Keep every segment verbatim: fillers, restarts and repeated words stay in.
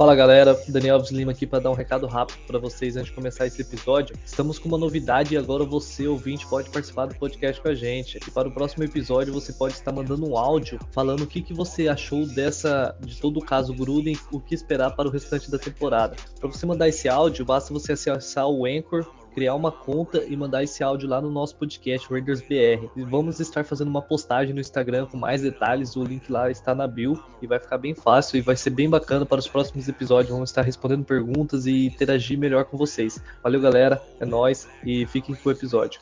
Fala galera, Daniel Alves Lima aqui para dar um recado rápido para vocês antes de começar esse episódio. Estamos com uma novidade e agora você, ouvinte, pode participar do podcast com a gente. E para o próximo episódio você pode estar mandando um áudio falando o que, que você achou dessa, de todo o caso Gruden, o que esperar para o restante da temporada. Para você mandar esse áudio, basta você acessar o Anchor, criar uma conta e mandar esse áudio lá no nosso podcast Raiders B R. E vamos estar fazendo uma postagem no Instagram com mais detalhes, o link lá está na bio e vai ficar bem fácil e vai ser bem bacana para os próximos episódios. Vamos estar respondendo perguntas e interagir melhor com vocês. Valeu galera, é nóis e fiquem com o episódio.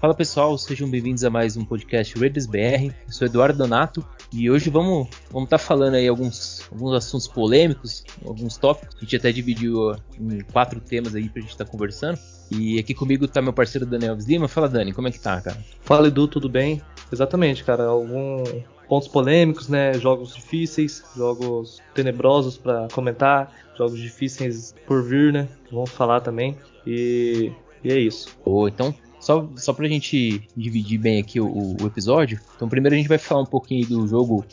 Fala pessoal, sejam bem-vindos a mais um podcast Raiders B R. Eu sou Eduardo Donato. E hoje vamos vamos estar tá falando aí alguns, alguns assuntos polêmicos, alguns tópicos. A gente até dividiu em quatro temas aí pra gente estar tá conversando. E aqui comigo tá meu parceiro Daniel Alves Lima. Fala, Dani, como é que tá, cara? Fala, Edu, tudo bem? Exatamente, cara. Alguns pontos polêmicos, né? Jogos difíceis, jogos tenebrosos pra comentar, jogos difíceis por vir, né? Vamos falar também. E, e é isso. Ou então... Só, só pra gente dividir bem aqui o, o episódio, então primeiro a gente vai falar um pouquinho do jogo,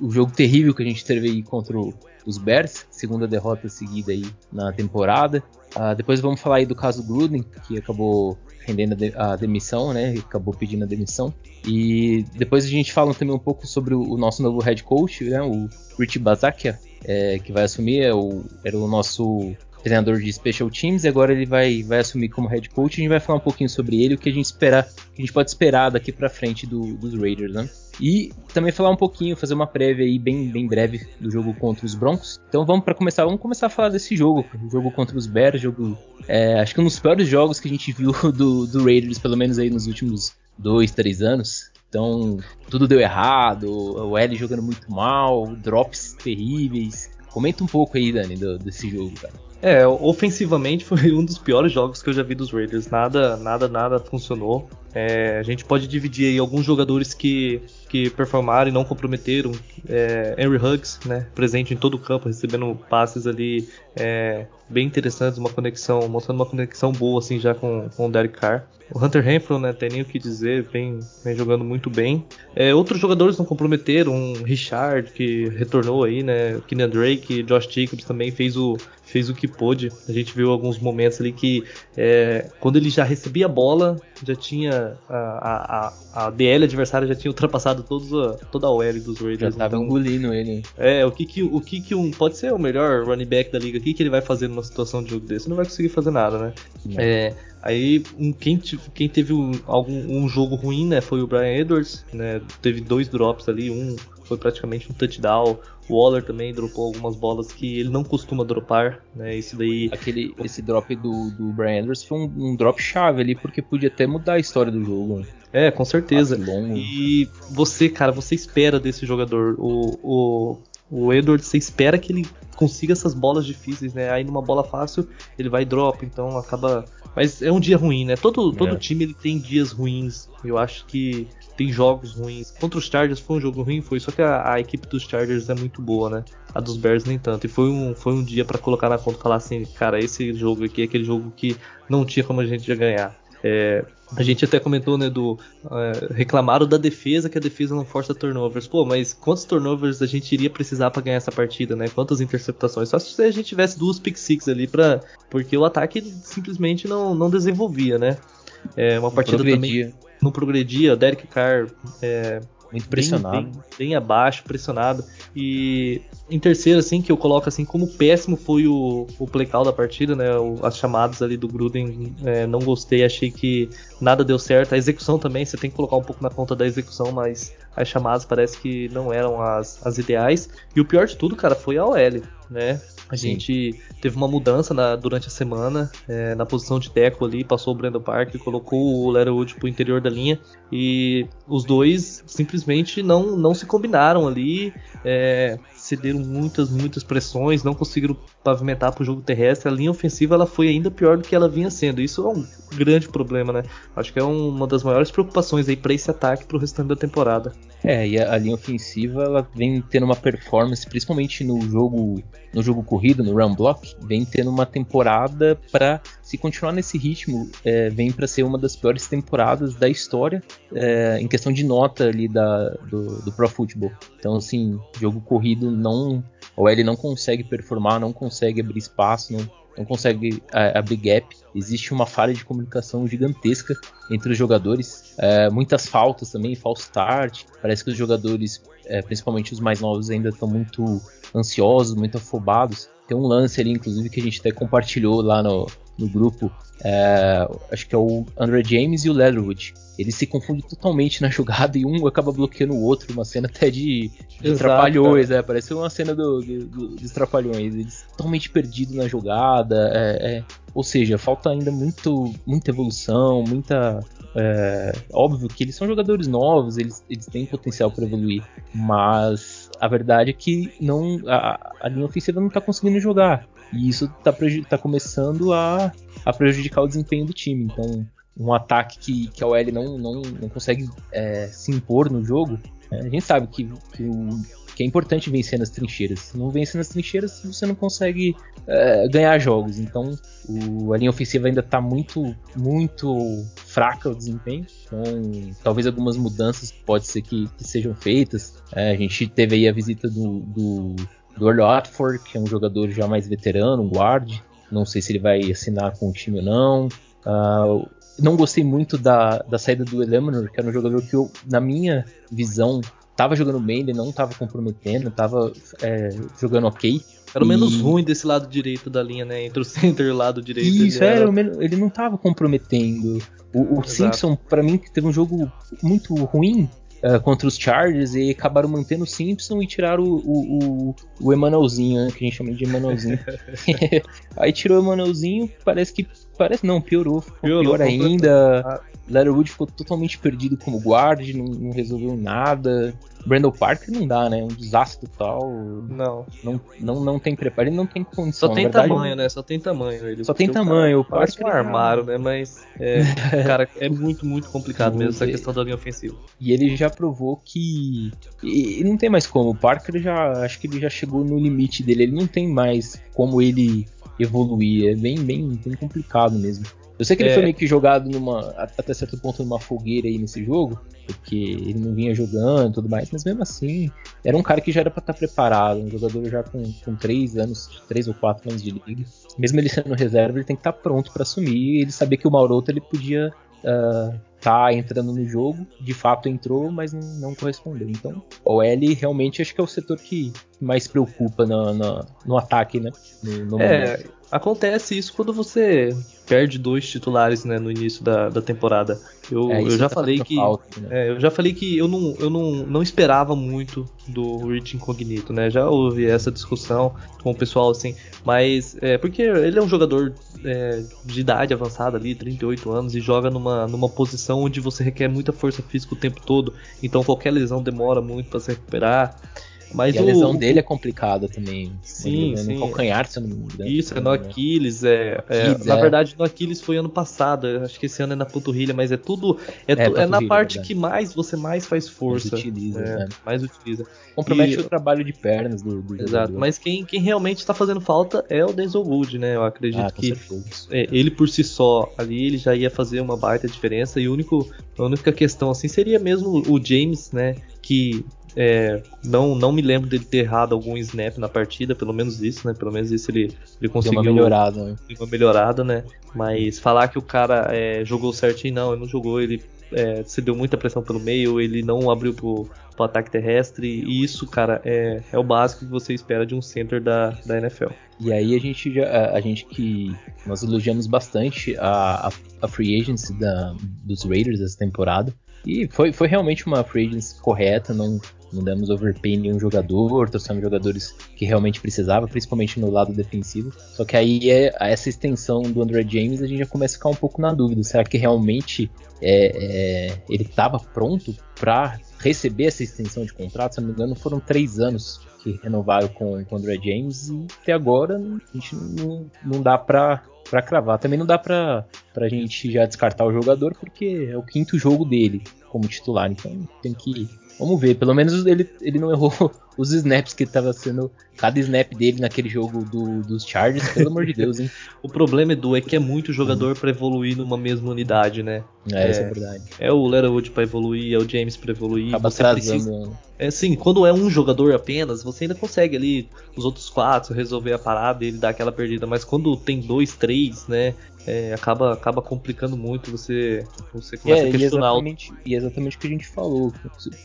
o jogo terrível que a gente teve aí contra o, os Bears, segunda derrota seguida aí na temporada. Uh, depois vamos falar aí do caso Gruden, que acabou rendendo a, de, a demissão, né, acabou pedindo a demissão. E depois a gente fala também um pouco sobre o, o nosso novo head coach, né, o Richard Bazakia, é, que vai assumir, é o, era o nosso... treinador de Special Teams, e agora ele vai, vai assumir como head coach. A gente vai falar um pouquinho sobre ele, o que a gente espera, o que a gente pode esperar daqui pra frente do, dos Raiders, né? E também falar um pouquinho, fazer uma prévia aí bem, bem breve do jogo contra os Broncos. Então vamos para começar, vamos começar a falar desse jogo, o jogo contra os Bears, jogo, é, acho que um dos piores jogos que a gente viu do, do Raiders, pelo menos aí nos últimos dois, três anos. Então tudo deu errado, o Eli jogando muito mal, drops terríveis. Comenta um pouco aí, Dani, do, desse jogo, cara. É, ofensivamente foi um dos piores jogos que eu já vi dos Raiders, nada, nada, nada funcionou. É, a gente pode dividir aí alguns jogadores que, que performaram e não comprometeram. É, Henry Ruggs, né, presente em todo o campo, recebendo passes ali é, bem interessantes, uma conexão, mostrando uma conexão boa assim, já com, com o Derek Carr. O Hunter Renfrow, né, tem nem o que dizer, vem, vem jogando muito bem. É, outros jogadores não comprometeram, um Richard que retornou aí, né, o Kenyan Drake, Josh Jacobs também fez o... fez o que pôde. A gente viu alguns momentos ali que é, quando ele já recebia a bola, já tinha a, a, a D L adversária já tinha ultrapassado todos a, toda a O L dos Raiders. Já tava então, engolindo ele. É, o que que, o que que um, pode ser o melhor running back da liga, o que que ele vai fazer numa situação de jogo desse? Não vai conseguir fazer nada, né? É, aí, um, quem, quem teve um, algum, um jogo ruim, né, foi o Bryan Edwards, né, teve dois drops ali, um foi praticamente um touchdown. O Waller também dropou algumas bolas que ele não costuma dropar, né? Isso daí... Aquele, esse drop do, do Bryan Edwards foi um, um drop chave ali, porque podia até mudar a história do jogo, né? É, com certeza. Longo. E você, cara, você espera desse jogador. O, o, o Edwards, você espera que ele consiga essas bolas difíceis, né? Aí numa bola fácil, ele vai e dropa, então acaba... Mas é um dia ruim, né? Todo, todo é. time ele tem dias ruins. Eu acho que tem jogos ruins. Contra os Chargers foi um jogo ruim, foi. Só que a, a equipe dos Chargers é muito boa, né? A dos Bears nem tanto. E foi um, foi um dia pra colocar na conta e falar assim, cara, esse jogo aqui é aquele jogo que não tinha como a gente já ganhar. É, a gente até comentou, né, do é, reclamaram da defesa, que a defesa não força turnovers. Pô, mas quantos turnovers a gente iria precisar pra ganhar essa partida, né? Quantas interceptações? Só se a gente tivesse duas pick-six ali pra... Porque o ataque simplesmente não, não desenvolvia, né? É, uma não partida progredia. Também não progredia. Derek Carr... É, muito pressionado. Bem, bem, bem abaixo, pressionado. E em terceiro, assim, que eu coloco assim, como péssimo foi o, o play call da partida, né? O, as chamadas ali do Gruden, é, não gostei, achei que nada deu certo. A execução também, você tem que colocar um pouco na conta da execução, mas as chamadas parece que não eram as, as ideais. E o pior de tudo, cara, foi a O L, né? A Sim. gente teve uma mudança na, durante a semana, é, na posição de tackle ali, passou o Brandon Parker, colocou o Leatherwood pro interior da linha, e os dois simplesmente não, não se combinaram ali, é, cederam muitas, muitas pressões, não conseguiram pavimentar pro jogo terrestre, a linha ofensiva ela foi ainda pior do que ela vinha sendo, isso é um grande problema, né? Acho que é um, uma das maiores preocupações aí pra esse ataque pro restante da temporada. É, e a, a linha ofensiva ela vem tendo uma performance, principalmente no jogo, no jogo corrido, no run block, vem tendo uma temporada para, se continuar nesse ritmo, é, vem para ser uma das piores temporadas da história, é, em questão de nota ali da, do, do Pro Football. Então assim, jogo corrido não, ou ele não consegue performar, não consegue abrir espaço, não, não consegue a, abrir gap. Existe uma falha de comunicação gigantesca entre os jogadores, é, muitas faltas também, false start. Parece que os jogadores, é, principalmente os mais novos, ainda estão muito ansiosos, muito afobados. Tem um lance ali, inclusive, que a gente até compartilhou lá no, no grupo, é, acho que é o André James e o Leatherwood. Eles se confundem totalmente na jogada e um acaba bloqueando o outro, uma cena até de, de trapalhões, é, parece uma cena do, do, do, dos trapalhões, eles totalmente perdidos na jogada, é, é, ou seja, falta ainda muito, muita evolução, muita... É, óbvio que eles são jogadores novos, eles, eles têm potencial para evoluir, mas a verdade é que não, a, a linha ofensiva não está conseguindo jogar, e isso está tá começando a, a prejudicar o desempenho do time. Então, um ataque que, que a O L não, não, não consegue é, se impor no jogo, é, a gente sabe que, que, que é importante vencer nas trincheiras. Se não vencer nas trincheiras, você não consegue é, ganhar jogos. Então, o, a linha ofensiva ainda está muito, muito fraca o desempenho. Então, talvez algumas mudanças pode ser que, que sejam feitas. É, a gente teve aí a visita do, do, do Earl Watford, que é um jogador já mais veterano, um guard. Não sei se ele vai assinar com o time ou não. Uh, não gostei muito da, da saída do Eliminor, que era um jogador que, eu, na minha visão, estava jogando bem, ele não estava comprometendo, estava é, jogando ok. Era o menos e... ruim desse lado direito da linha, né? Entre o center e o lado direito. Isso, ele, era... ele não estava comprometendo. O, o Simpson, para mim, teve um jogo muito ruim uh, contra os Chargers, e acabaram mantendo o Simpson e tiraram o, o, o, o Emanuelzinho, né? Que a gente chama de Emanuelzinho. Aí tirou o Emanuelzinho, parece que... Parece não, piorou, ficou piorou, pior ainda. Leatherwood ficou totalmente perdido como guard, não, não resolveu nada. Brandon Parker não dá, né? É um desastre total. Não. Não, não, não tem preparo, ele não tem condição. Só tem verdade, tamanho, né? Só tem tamanho. Ele Só tem o tamanho. Cara, o Parker é um armário, né? Mas, é, cara, é muito, muito complicado mesmo essa questão da linha ofensiva. E ele já provou que... E não tem mais como. O Parker, já, acho que ele já chegou no limite dele. Ele não tem mais como ele... evoluir, é bem, bem, bem complicado mesmo. Eu sei que ele é. foi meio que jogado numa, até certo ponto numa fogueira aí nesse jogo, porque ele não vinha jogando e tudo mais, mas mesmo assim, era um cara que já era pra estar preparado, um jogador já com, com três anos, três ou quatro anos de liga. Mesmo ele sendo reserva, ele tem que estar pronto pra assumir, ele sabia que o Maroto ele podia uh, tá entrando no jogo, de fato entrou, mas não, não correspondeu. Então, o L realmente acho que é o setor que mais preocupa no, no, no ataque, né? No, no é, momento. Acontece isso quando você perde dois titulares, né, no início da, da temporada. Eu, é, eu já tá falei que falta, né? é, eu já falei que eu não, eu não, não esperava muito do Rich Incognito, né? Já houve essa discussão com o pessoal assim, mas é porque ele é um jogador é, de idade avançada ali, trinta e oito anos, e joga numa, numa posição onde você requer muita força física o tempo todo, então qualquer lesão demora muito para se recuperar. Mas e a o... lesão dele é complicada também. Sim, sim. No calcanhar, se eu não me engano. Isso, é no Aquiles. É, é, Aquiles na é. verdade, no Aquiles foi ano passado. Eu acho que esse ano é na panturrilha, mas é tudo. É, é, tu, é na parte que mais você mais faz força. Mais utiliza, é, né? Mais utiliza. Compromete e... o trabalho de pernas do, do Exato, do... mas quem, quem realmente está fazendo falta é o Denzel Wood, né? Eu acredito ah, que é, ele por si só ali ele já ia fazer uma baita diferença. E o único, a única questão assim seria mesmo o James, né? Que. É, não, não me lembro dele ter errado algum snap na partida, pelo menos isso, né? Pelo menos isso ele, ele conseguiu uma melhorada, né? uma melhorada, né? Mas falar que o cara é, jogou certinho, não, ele não jogou, ele é, cedeu muita pressão pelo meio, ele não abriu pro, pro ataque terrestre, e isso, cara, é, é o básico que você espera de um center da, da N F L. E aí a gente, já, a, a gente que nós elogiamos bastante a, a, a free agency da, dos Raiders essa temporada, e foi, foi realmente uma free agency correta, não... Não demos overpay em nenhum jogador, trouxemos jogadores que realmente precisava, principalmente no lado defensivo. Só que aí é, essa extensão do André James a gente já começa a ficar um pouco na dúvida. Será que realmente é, é, ele estava pronto para receber essa extensão de contrato? Se não me engano, foram três anos que renovaram com, com o André James e até agora a gente não, não dá para... Pra cravar. Também não dá pra, pra gente já descartar o jogador, porque é o quinto jogo dele como titular, então tem que... Vamos ver, pelo menos ele, ele não errou os snaps que tava sendo cada snap dele naquele jogo do, dos Chargers, pelo amor de Deus, hein? O problema, Edu, é que é muito jogador pra evoluir numa mesma unidade, né? É, é, isso é verdade. É o Leatherwood pra evoluir, é o James pra evoluir. Acaba atrasando. Precisa... É assim, quando é um jogador apenas, você ainda consegue ali os outros quatro resolver a parada e ele dar aquela perdida, mas quando tem dois, três, né? É, acaba, acaba complicando muito, você, você começa é, a questionar. E exatamente, e exatamente o que a gente falou,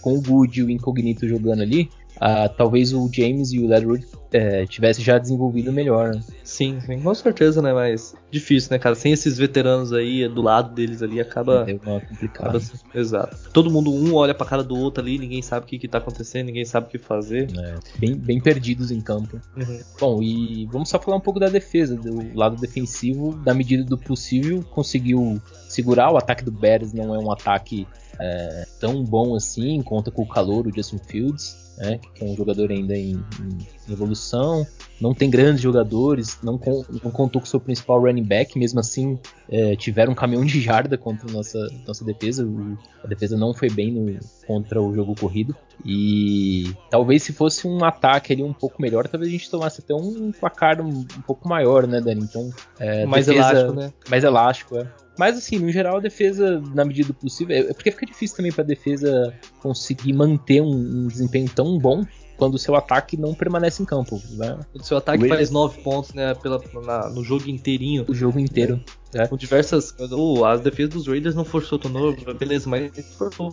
com o Good e o Incognito jogando ali, ah, talvez o James e o Leatherwood é, tivessem já desenvolvido melhor. Né? Sim, sim, com certeza, né? Mas difícil, né, cara? Sem esses veteranos aí, do lado deles ali, acaba... É complicado. Acaba, exato. Todo mundo, um olha pra cara do outro ali, ninguém sabe o que, que tá acontecendo, ninguém sabe o que fazer. É, bem, bem perdidos em campo. Uhum. Bom, e vamos só falar um pouco da defesa, do lado defensivo, na medida do possível, conseguiu segurar. O ataque do Bears não é um ataque é, tão bom assim, conta com o calor, o Justin Fields. É, que é um jogador ainda em, em evolução, não tem grandes jogadores, não, con, não contou com o seu principal running back, mesmo assim é, tiveram um caminhão de jarda contra a nossa, nossa defesa, o, a defesa não foi bem no, contra o jogo corrido, e talvez se fosse um ataque ali um pouco melhor, talvez a gente tomasse até um placar um, um pouco maior, né, Dani? Então, é, mais defesa, elástico, né? Mais elástico, é. Mas assim, no geral a defesa, na medida do possível, é porque fica difícil também pra defesa conseguir manter um, um desempenho tão bom quando o seu ataque não permanece em campo, né? O seu ataque Williams faz nove pontos, né, pela, na, no jogo inteirinho. O jogo inteiro. É. Com diversas... Oh, as defesas dos Raiders não forçou turnover, beleza, mas forçou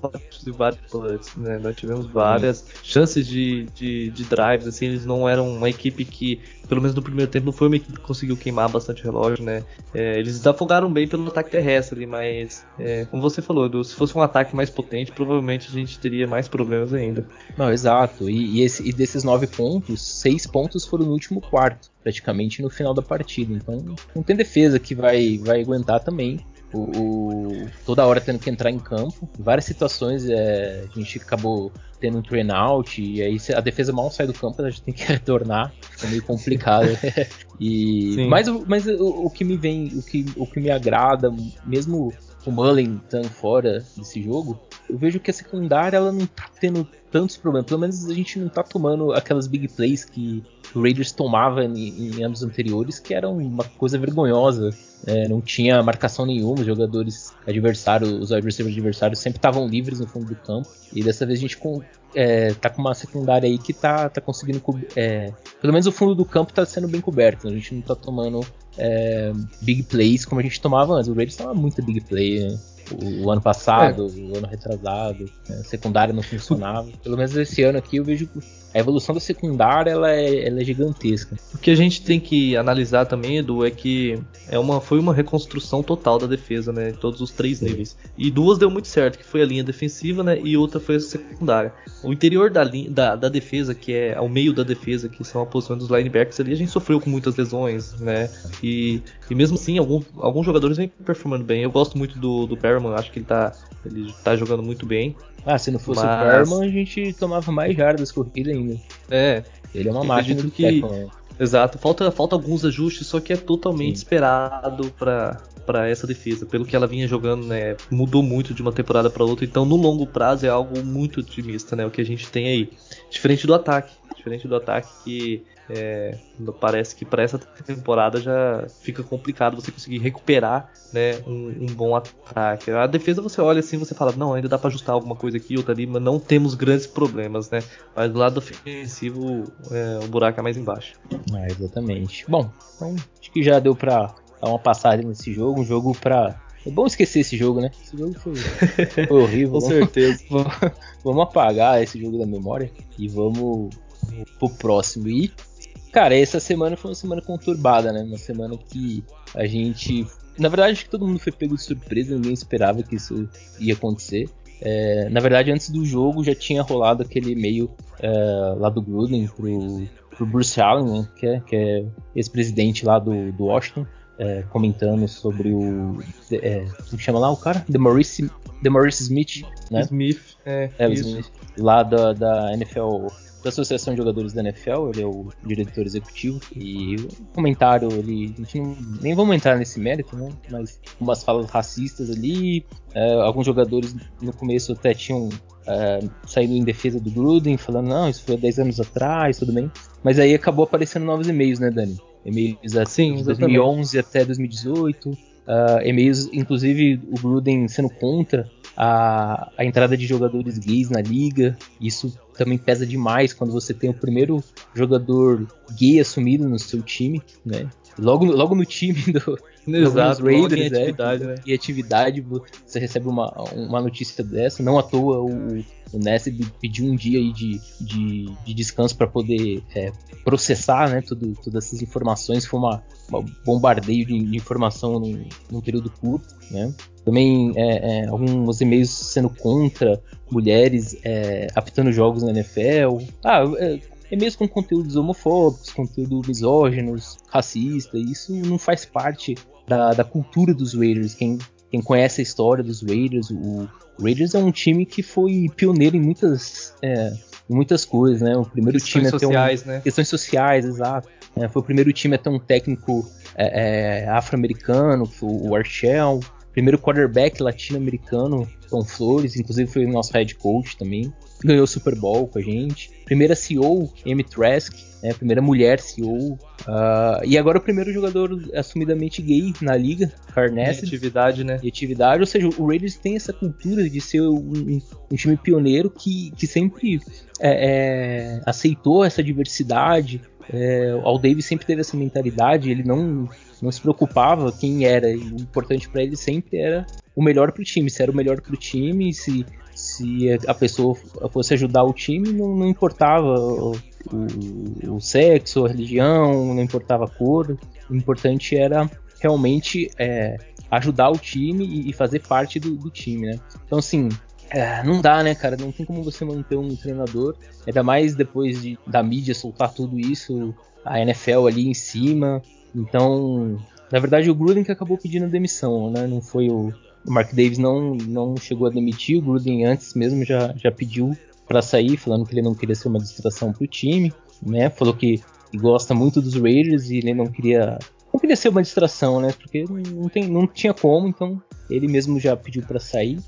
vários plays, né? Nós tivemos várias hum. chances de, de, de drives, assim, eles não eram uma equipe que, pelo menos no primeiro tempo, não foi uma equipe que conseguiu queimar bastante relógio, né? É, eles desafogaram bem pelo ataque terrestre ali, mas, é, como você falou, Edu, se fosse um ataque mais potente, provavelmente a gente teria mais problemas ainda. Não, exato, e, e, esse, e desses nove pontos, seis pontos foram no último quarto, praticamente no final da partida, então não tem defesa que vai, vai aguentar também, o, o, toda hora tendo que entrar em campo, várias situações é, a gente acabou tendo um train out, e aí a defesa mal sai do campo, a gente tem que retornar, é meio complicado. E, mas mas o, o que me vem, o que, o que me agrada, mesmo o Mullen estando fora desse jogo, eu vejo que a secundária ela não tá tendo tantos problemas, pelo menos a gente não tá tomando aquelas big plays que o Raiders tomava em, em anos anteriores, que era uma coisa vergonhosa, é, não tinha marcação nenhuma, os jogadores adversários, os adversários adversários sempre estavam livres no fundo do campo, e dessa vez a gente com, é, tá com uma secundária aí que tá, tá conseguindo, é, pelo menos o fundo do campo tá sendo bem coberto, a gente não tá tomando é, big plays como a gente tomava antes, o Raiders tomava muita big play, né? O, o ano passado, é. o ano retrasado, né? A secundária não funcionava. Pelo menos esse ano aqui eu vejo a evolução da secundária, ela é, ela é gigantesca. O que a gente tem que analisar também, Edu, é que é uma, foi uma reconstrução total da defesa, né? Todos os três Sim. níveis. E duas deu muito certo, que foi a linha defensiva, né? E outra foi a secundária. O interior da, linha, da, da defesa, que é ao meio da defesa, que são a posição dos linebackers ali, a gente sofreu com muitas lesões, né? E, e mesmo assim, algum, alguns jogadores vêm performando bem. Eu gosto muito do, do Perman, acho que ele tá, ele tá jogando muito bem. Ah, se não fosse Mas... o Perman, a gente tomava mais jardas corridas ainda. É. Ele é uma máquina do que... tackle. Exato, falta, falta alguns ajustes, só que é totalmente Sim. esperado pra... para essa defesa, pelo que ela vinha jogando, né, mudou muito de uma temporada para outra, então no longo prazo é algo muito otimista, né, o que a gente tem aí, diferente do ataque, diferente do ataque que é, parece que para essa temporada já fica complicado você conseguir recuperar, né, um, um bom ataque. A defesa você olha assim, você fala, não, ainda dá para ajustar alguma coisa aqui, outra ali, mas não temos grandes problemas, né, mas do lado ofensivo é, o buraco é mais embaixo. Ah, exatamente. Bom, então acho que já deu para dar uma passagem nesse jogo, um jogo pra... É bom esquecer esse jogo, né? Esse jogo foi, foi horrível. Com vamos... certeza. Vamos apagar esse jogo da memória e vamos pro próximo. E, cara, essa semana foi uma semana conturbada, né? Uma semana que a gente... Na verdade, acho que todo mundo foi pego de surpresa, ninguém esperava que isso ia acontecer. É... Na verdade, antes do jogo já tinha rolado aquele e-mail é... lá do Gruden pro, pro Bruce Allen, né? Que é, que é ex-presidente lá do, do Washington. É, comentando sobre o... É, como chama lá o cara? Demaryius Smith, né? Smith, é, é Smith. Lá da, da N F L da Associação de Jogadores da N F L, ele é o diretor executivo, e o comentário, ele, a gente não, nem vamos entrar nesse mérito, né, mas umas falas racistas ali, é, alguns jogadores no começo até tinham é, saído em defesa do Gruden, falando, não, isso foi há dez anos atrás, tudo bem, mas aí acabou aparecendo novos e-mails, né, Dani? E-mails assim, de dois mil e onze até dois mil e dezoito, uh, e-mails, inclusive o Gruden sendo contra A, a entrada de jogadores gays na liga. Isso também pesa demais quando você tem o primeiro jogador gay assumido no seu time, né? Logo, logo no time do, Exato, dos Raiders, em atividade, é, né? E atividade, você recebe uma, uma notícia dessa. Não à toa o, o Nesbitt pediu um dia aí de, de, de descanso para poder é, processar, né, tudo, todas essas informações. Foi um bombardeio de, de informação num, num período curto, né? Também é, é, alguns e-mails sendo contra mulheres é, apitando jogos na N F L. Ah, é, e-mails com conteúdos homofóbicos, conteúdo misóginos, racista. Isso não faz parte da, da cultura dos Raiders. Quem, quem conhece a história dos Raiders, o, o Raiders é um time que foi pioneiro em muitas, é, em muitas coisas, né? O primeiro time até um, né? Questões sociais, exato. É, foi o primeiro time até um técnico é, é, afro-americano, o Archel. Primeiro quarterback latino-americano, Tom Flores, inclusive foi o nosso head coach também. Ganhou o Super Bowl com a gente. Primeira C E O, Amy Trask, né? Primeira mulher C E O. Uh, e agora o primeiro jogador assumidamente gay na liga, Arnett. E atividade, né? E atividade, ou seja, o Raiders tem essa cultura de ser um, um time pioneiro que, que sempre é, é, aceitou essa diversidade. É, o Al Davis sempre teve essa mentalidade, ele não, não se preocupava quem era, e o importante para ele sempre era o melhor pro time, se era o melhor pro time, se, se a pessoa fosse ajudar o time, não, não importava o, o, o sexo, a religião, não importava a cor, o importante era realmente é, ajudar o time e, e fazer parte do, do time, né? Então assim, É, não dá, né, cara? Não tem como você manter um treinador, ainda mais depois de, da mídia soltar tudo isso, a N F L ali em cima. Então, na verdade, o Gruden que acabou pedindo a demissão, né? Não foi o, o Mark Davis, não, não chegou a demitir. O Gruden antes mesmo já, já pediu para sair, falando que ele não queria ser uma distração pro time, né? Falou que gosta muito dos Raiders e ele não queria, não queria ser uma distração, né? Porque não, tem, não tinha como, então ele mesmo já pediu para sair.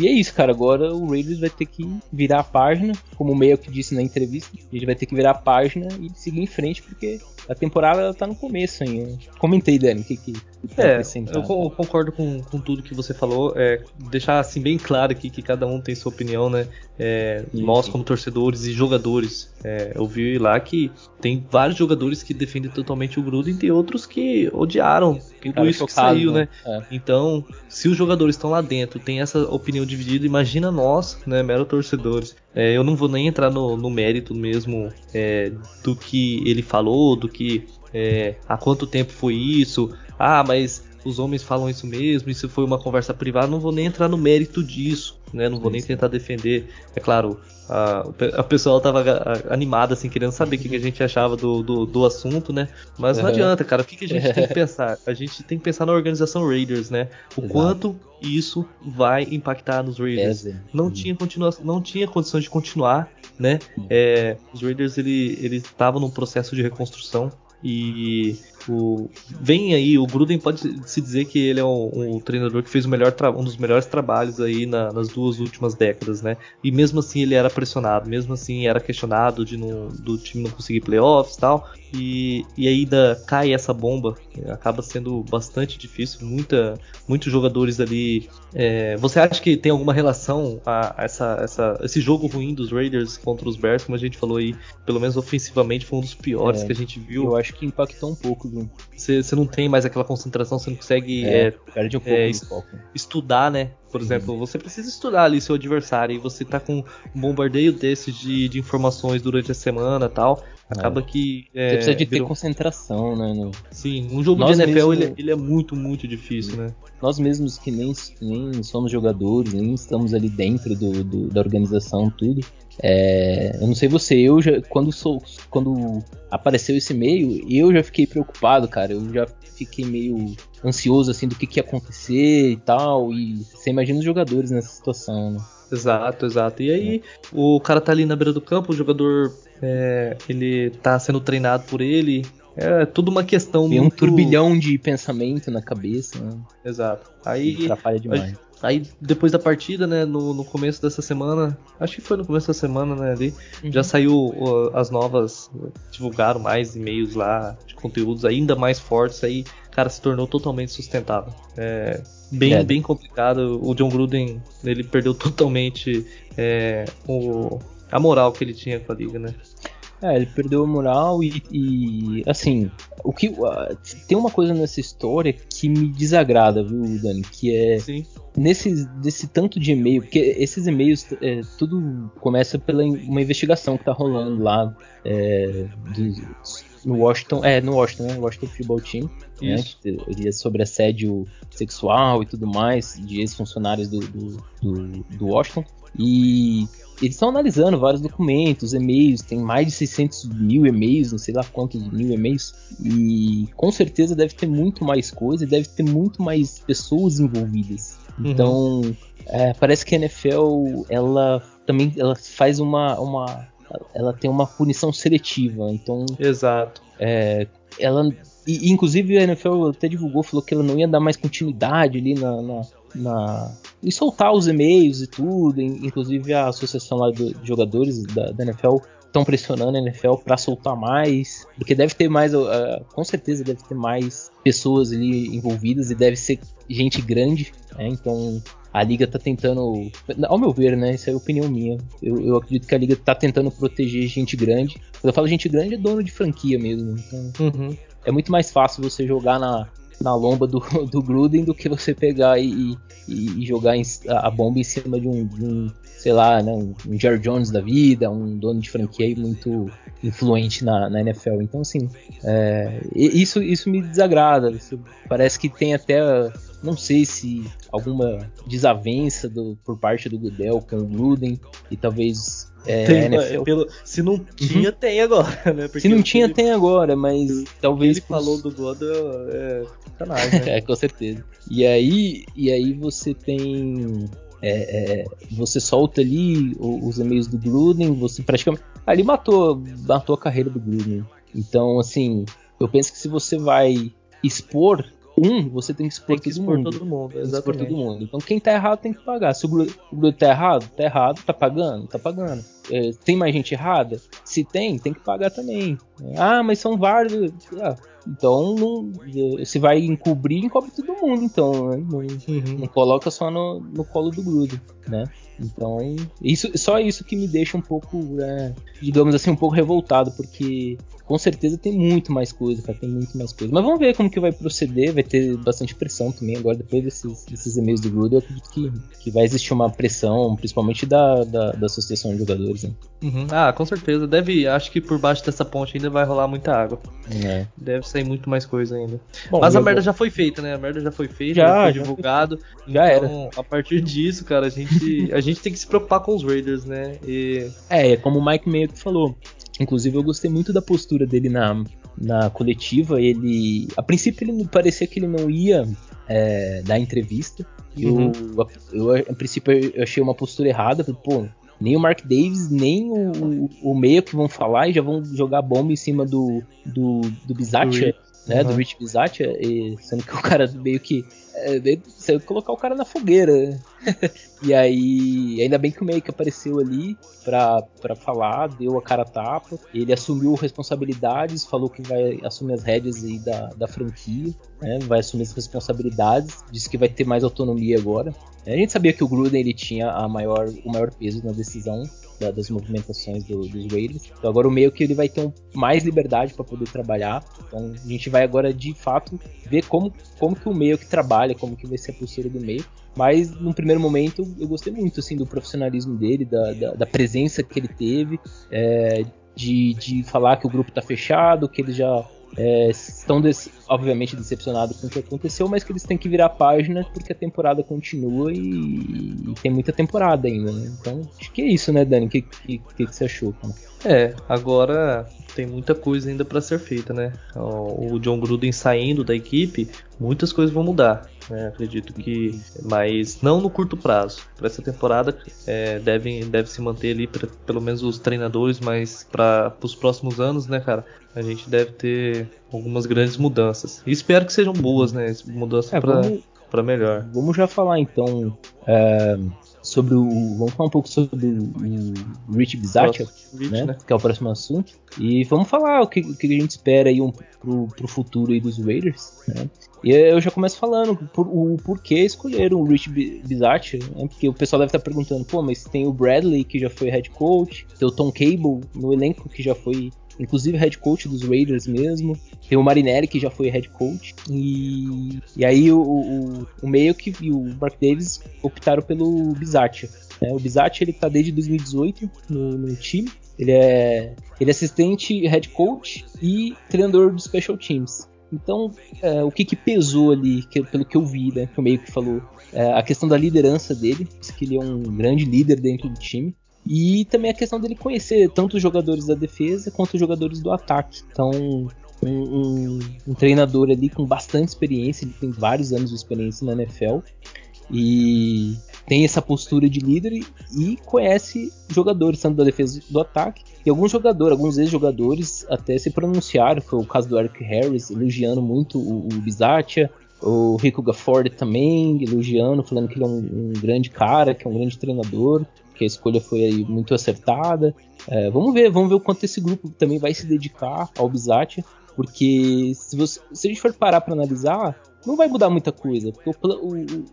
E é isso, cara, agora o Raiders vai ter que virar a página, como o Mayock disse na entrevista, ele vai ter que virar a página e seguir em frente, porque a temporada ela tá no começo ainda. Comentei, Dani, o que que... É, eu concordo com, com tudo que você falou, é, deixar assim bem claro aqui que cada um tem sua opinião, né? É, nós como torcedores e jogadores, é, eu vi lá que tem vários jogadores que defendem totalmente o Gruden e tem outros que odiaram tudo isso que saiu, né? né? É. Então, se os jogadores estão lá dentro, tem essa opinião dividida, imagina nós, né, mero torcedores. É, eu não vou nem entrar no, no mérito mesmo é, do que ele falou, do que é, há quanto tempo foi isso. Ah, mas os homens falam isso mesmo, isso foi uma conversa privada, não vou nem entrar no mérito disso, né? Não vou nem tentar defender. É claro, a, a pessoa tava animada, assim, querendo saber o que, que a gente achava do, do, do assunto, né? Mas uhum. Não adianta, cara, o que, que a gente tem que pensar? A gente tem que pensar na organização Raiders, né? O Exato. Quanto isso vai impactar nos Raiders. Pesa. Não, uhum. tinha continua- não tinha condições de continuar, né? Uhum. É, os Raiders, ele, ele tava num processo de reconstrução. E o, vem aí, o Gruden pode se dizer que ele é um, um treinador que fez o melhor tra- um dos melhores trabalhos aí na, nas duas últimas décadas, né? E mesmo assim ele era pressionado, mesmo assim era questionado de não, do time não conseguir playoffs e tal. E, e ainda cai essa bomba, acaba sendo bastante difícil. Muita, muitos jogadores ali. É, você acha que tem alguma relação a essa, essa, esse jogo ruim dos Raiders contra os Bears, como a gente falou aí, pelo menos ofensivamente, foi um dos piores é, que a gente viu? Eu acho que impactou um pouco. Você não tem mais aquela concentração, você não consegue é, é, perde um pouco é, est- estudar, né? Por exemplo, uhum. você precisa estudar ali seu adversário e você tá com um bombardeio desses de, de informações durante a semana e tal. Acaba é. que... É, você precisa de virou... ter concentração, né? No... Sim, um jogo Nós de N F L mesmo... ele, ele é muito, muito difícil, Sim. né? Nós mesmos que nem, nem somos jogadores, nem estamos ali dentro do, do, da organização, tudo. É, eu não sei você, eu já... Quando, sou, quando apareceu esse e-mail, eu já fiquei preocupado, cara. Eu já fiquei meio... ansioso assim do que, que ia acontecer e tal, e você imagina os jogadores nessa situação, né? Exato, exato. E aí o cara tá ali na beira do campo, o jogador é, ele tá sendo treinado por ele. É tudo uma questão. Tem muito... um turbilhão de pensamento na cabeça, né? Exato. Aí atrapalha demais. Aí, aí depois da partida, né, no, no começo dessa semana, acho que foi no começo da semana, né, ali, uhum. já saiu uh, as novas, divulgaram mais e-mails lá de conteúdos ainda mais fortes, aí o cara se tornou totalmente sustentável. É bem, é. bem complicado. O John Gruden, ele perdeu totalmente é, o, a moral que ele tinha com a liga, né? É, ele perdeu a moral e, e assim, o que, uh, tem uma coisa nessa história que me desagrada, viu, Dani? Que é Sim. Nesse, nesse tanto de e-mail, porque esses e-mails, é, tudo começa pela uma investigação que tá rolando lá é, do, no Washington, é, no Washington, né? Washington Football Team, Isso. né? Sobre assédio sexual e tudo mais, de ex-funcionários do, do, do, do Washington, e... Eles estão analisando vários documentos, e-mails, tem mais de seiscentos mil e-mails, não sei lá quantos mil e-mails, e com certeza deve ter muito mais coisa, deve ter muito mais pessoas envolvidas. Então, uhum. é, parece que a N F L, ela também ela faz uma, uma... Ela tem uma punição seletiva, então... Exato. É, ela... E, inclusive a N F L até divulgou, falou que ela não ia dar mais continuidade ali na... na, na e soltar os e-mails e tudo. Inclusive a associação lá do, de jogadores da, da N F L estão pressionando a N F L para soltar mais. Porque deve ter mais, uh, com certeza deve ter mais pessoas ali envolvidas e deve ser gente grande, né? Então a liga tá tentando, ao meu ver, né, isso é opinião minha, eu, eu acredito que a liga tá tentando proteger gente grande. Quando eu falo gente grande, é dono de franquia mesmo, então... Uhum. É muito mais fácil você jogar na, na lomba do, do Gruden do que você pegar e, e, e jogar em, a bomba em cima de um, de um sei lá, né, um Jerry Jones da vida, um dono de franquia muito influente na, na N F L. Então, assim, é, isso, isso me desagrada. Isso parece que tem até, não sei se alguma desavença do, por parte do Goodell com o Gruden e talvez... É, tem, N F L... pelo, se não tinha, uhum. tem agora, né? Porque se não tinha, ele, tem agora, mas ele, talvez... Ele falou do Godel, é sacanagem, né? É, com certeza. E aí, e aí você tem... É, é, você solta ali os e-mails do Gruden, você praticamente... Ali matou, matou a carreira do Gruden. Então, assim, eu penso que se você vai expor um, você tem que expor, tem que todo, expor mundo. todo mundo. Expor todo mundo. Então quem tá errado tem que pagar. Se o Gruden tá errado, tá errado, tá pagando, tá pagando. É, tem mais gente errada? Se tem, tem que pagar também. Ah, mas são vários. Ah, então não, se vai encobrir, encobre todo mundo. Então, né? não, uhum. não coloca só no, no colo do Gruden, né? Então isso, só isso que me deixa um pouco, né, digamos assim, um pouco revoltado, porque com certeza tem muito mais coisa, cara, tem muito mais coisa. Mas vamos ver como que vai proceder, vai ter bastante pressão também agora depois desses, desses e-mails do Gruden. Eu acredito que, que vai existir uma pressão, principalmente da, da, da associação de jogadores. Uhum. Ah, com certeza. Deve, acho que por baixo dessa ponte ainda vai rolar muita água. É. Deve sair muito mais coisa ainda. Bom, mas a merda vou... já foi feita, né? A merda já foi feita, já, já foi divulgado. Já então, era. A partir disso, cara, a gente, a gente tem que se preocupar com os Raiders, né? E... É, como o Mike Mayock falou. Inclusive, eu gostei muito da postura dele na, na coletiva. Ele, a princípio, ele parecia que ele não ia é, dar entrevista. Uhum. Eu, eu, a princípio, eu achei uma postura errada. Falei, pô. Nem o Mark Davis, nem o, o meio que vão falar e já vão jogar bomba em cima do, do, do Bisaccia, né? Uhum. Do Rich Bisaccia, sendo que o cara meio que... É, saiu colocar o cara na fogueira. E aí, ainda bem que o Mayock apareceu ali pra, pra falar, deu a cara a tapa. Ele assumiu responsabilidades, falou que vai assumir as rédeas aí da, da franquia, né? Vai assumir as responsabilidades, disse que vai ter mais autonomia agora. A gente sabia que o Gruden ele tinha a maior, o maior peso na decisão da, das movimentações do, dos Raiders. Então agora o Mayock ele vai ter um, mais liberdade pra poder trabalhar. Então a gente vai agora de fato ver como, como que o Mayock trabalha, como que vai ser a postura do meio. Mas num primeiro momento eu gostei muito assim do profissionalismo dele, da, da, da presença que ele teve, é, de, de falar que o grupo tá fechado, que eles já é, estão des- obviamente decepcionados com o que aconteceu, mas que eles têm que virar a página porque a temporada continua e, e tem muita temporada ainda, né? Então acho que é isso, né, Dani? O que, que, que, que você achou? É, agora tem muita coisa ainda pra ser feita, né? O John Gruden saindo da equipe, muitas coisas vão mudar. né? Acredito que, mas não no curto prazo. Para essa temporada é, deve, deve se manter ali pra, pelo menos os treinadores, mas para os próximos anos, né, cara? A gente deve ter algumas grandes mudanças. E espero que sejam boas, né? Mudanças é, para para melhor. Vamos já falar então é, sobre o. Vamos falar um pouco sobre o Rich Bisaccia, né? né? Que é o próximo assunto. E vamos falar o que, o que a gente espera aí um, pro, pro futuro aí dos Raiders, né? E eu já começo falando por, o porquê escolheram o Rich Bisaccia, né? Porque o pessoal deve estar perguntando, pô, mas tem o Bradley, que já foi head coach, tem o Tom Cable no elenco, que já foi inclusive head coach dos Raiders mesmo, tem o Marinelli, que já foi head coach, e, e aí o, o, o Mayock e o Mark Davis optaram pelo Bisaccia, né? O Bisaccia, ele tá desde dois mil e dezoito no, no time, ele é, ele é assistente head coach e treinador dos special teams. Então, é, o que, que pesou ali, que, pelo que eu vi, né, que o Mayock falou, é a questão da liderança dele, que ele é um grande líder dentro do time, e também a questão dele conhecer tanto os jogadores da defesa quanto os jogadores do ataque. Então, um, um, um treinador ali com bastante experiência, ele tem vários anos de experiência na N F L, e tem essa postura de líder e conhece jogadores, tanto da defesa do ataque, e alguns jogadores, alguns ex-jogadores até se pronunciaram, foi o caso do Eric Harris, elogiando muito o, o Bisaccia, o Rico Gafford também elogiando, falando que ele é um, um grande cara, que é um grande treinador, que a escolha foi aí muito acertada. É, vamos ver, vamos ver o quanto esse grupo também vai se dedicar ao Bisaccia, porque se, você, se a gente for parar para analisar, não vai mudar muita coisa, porque o,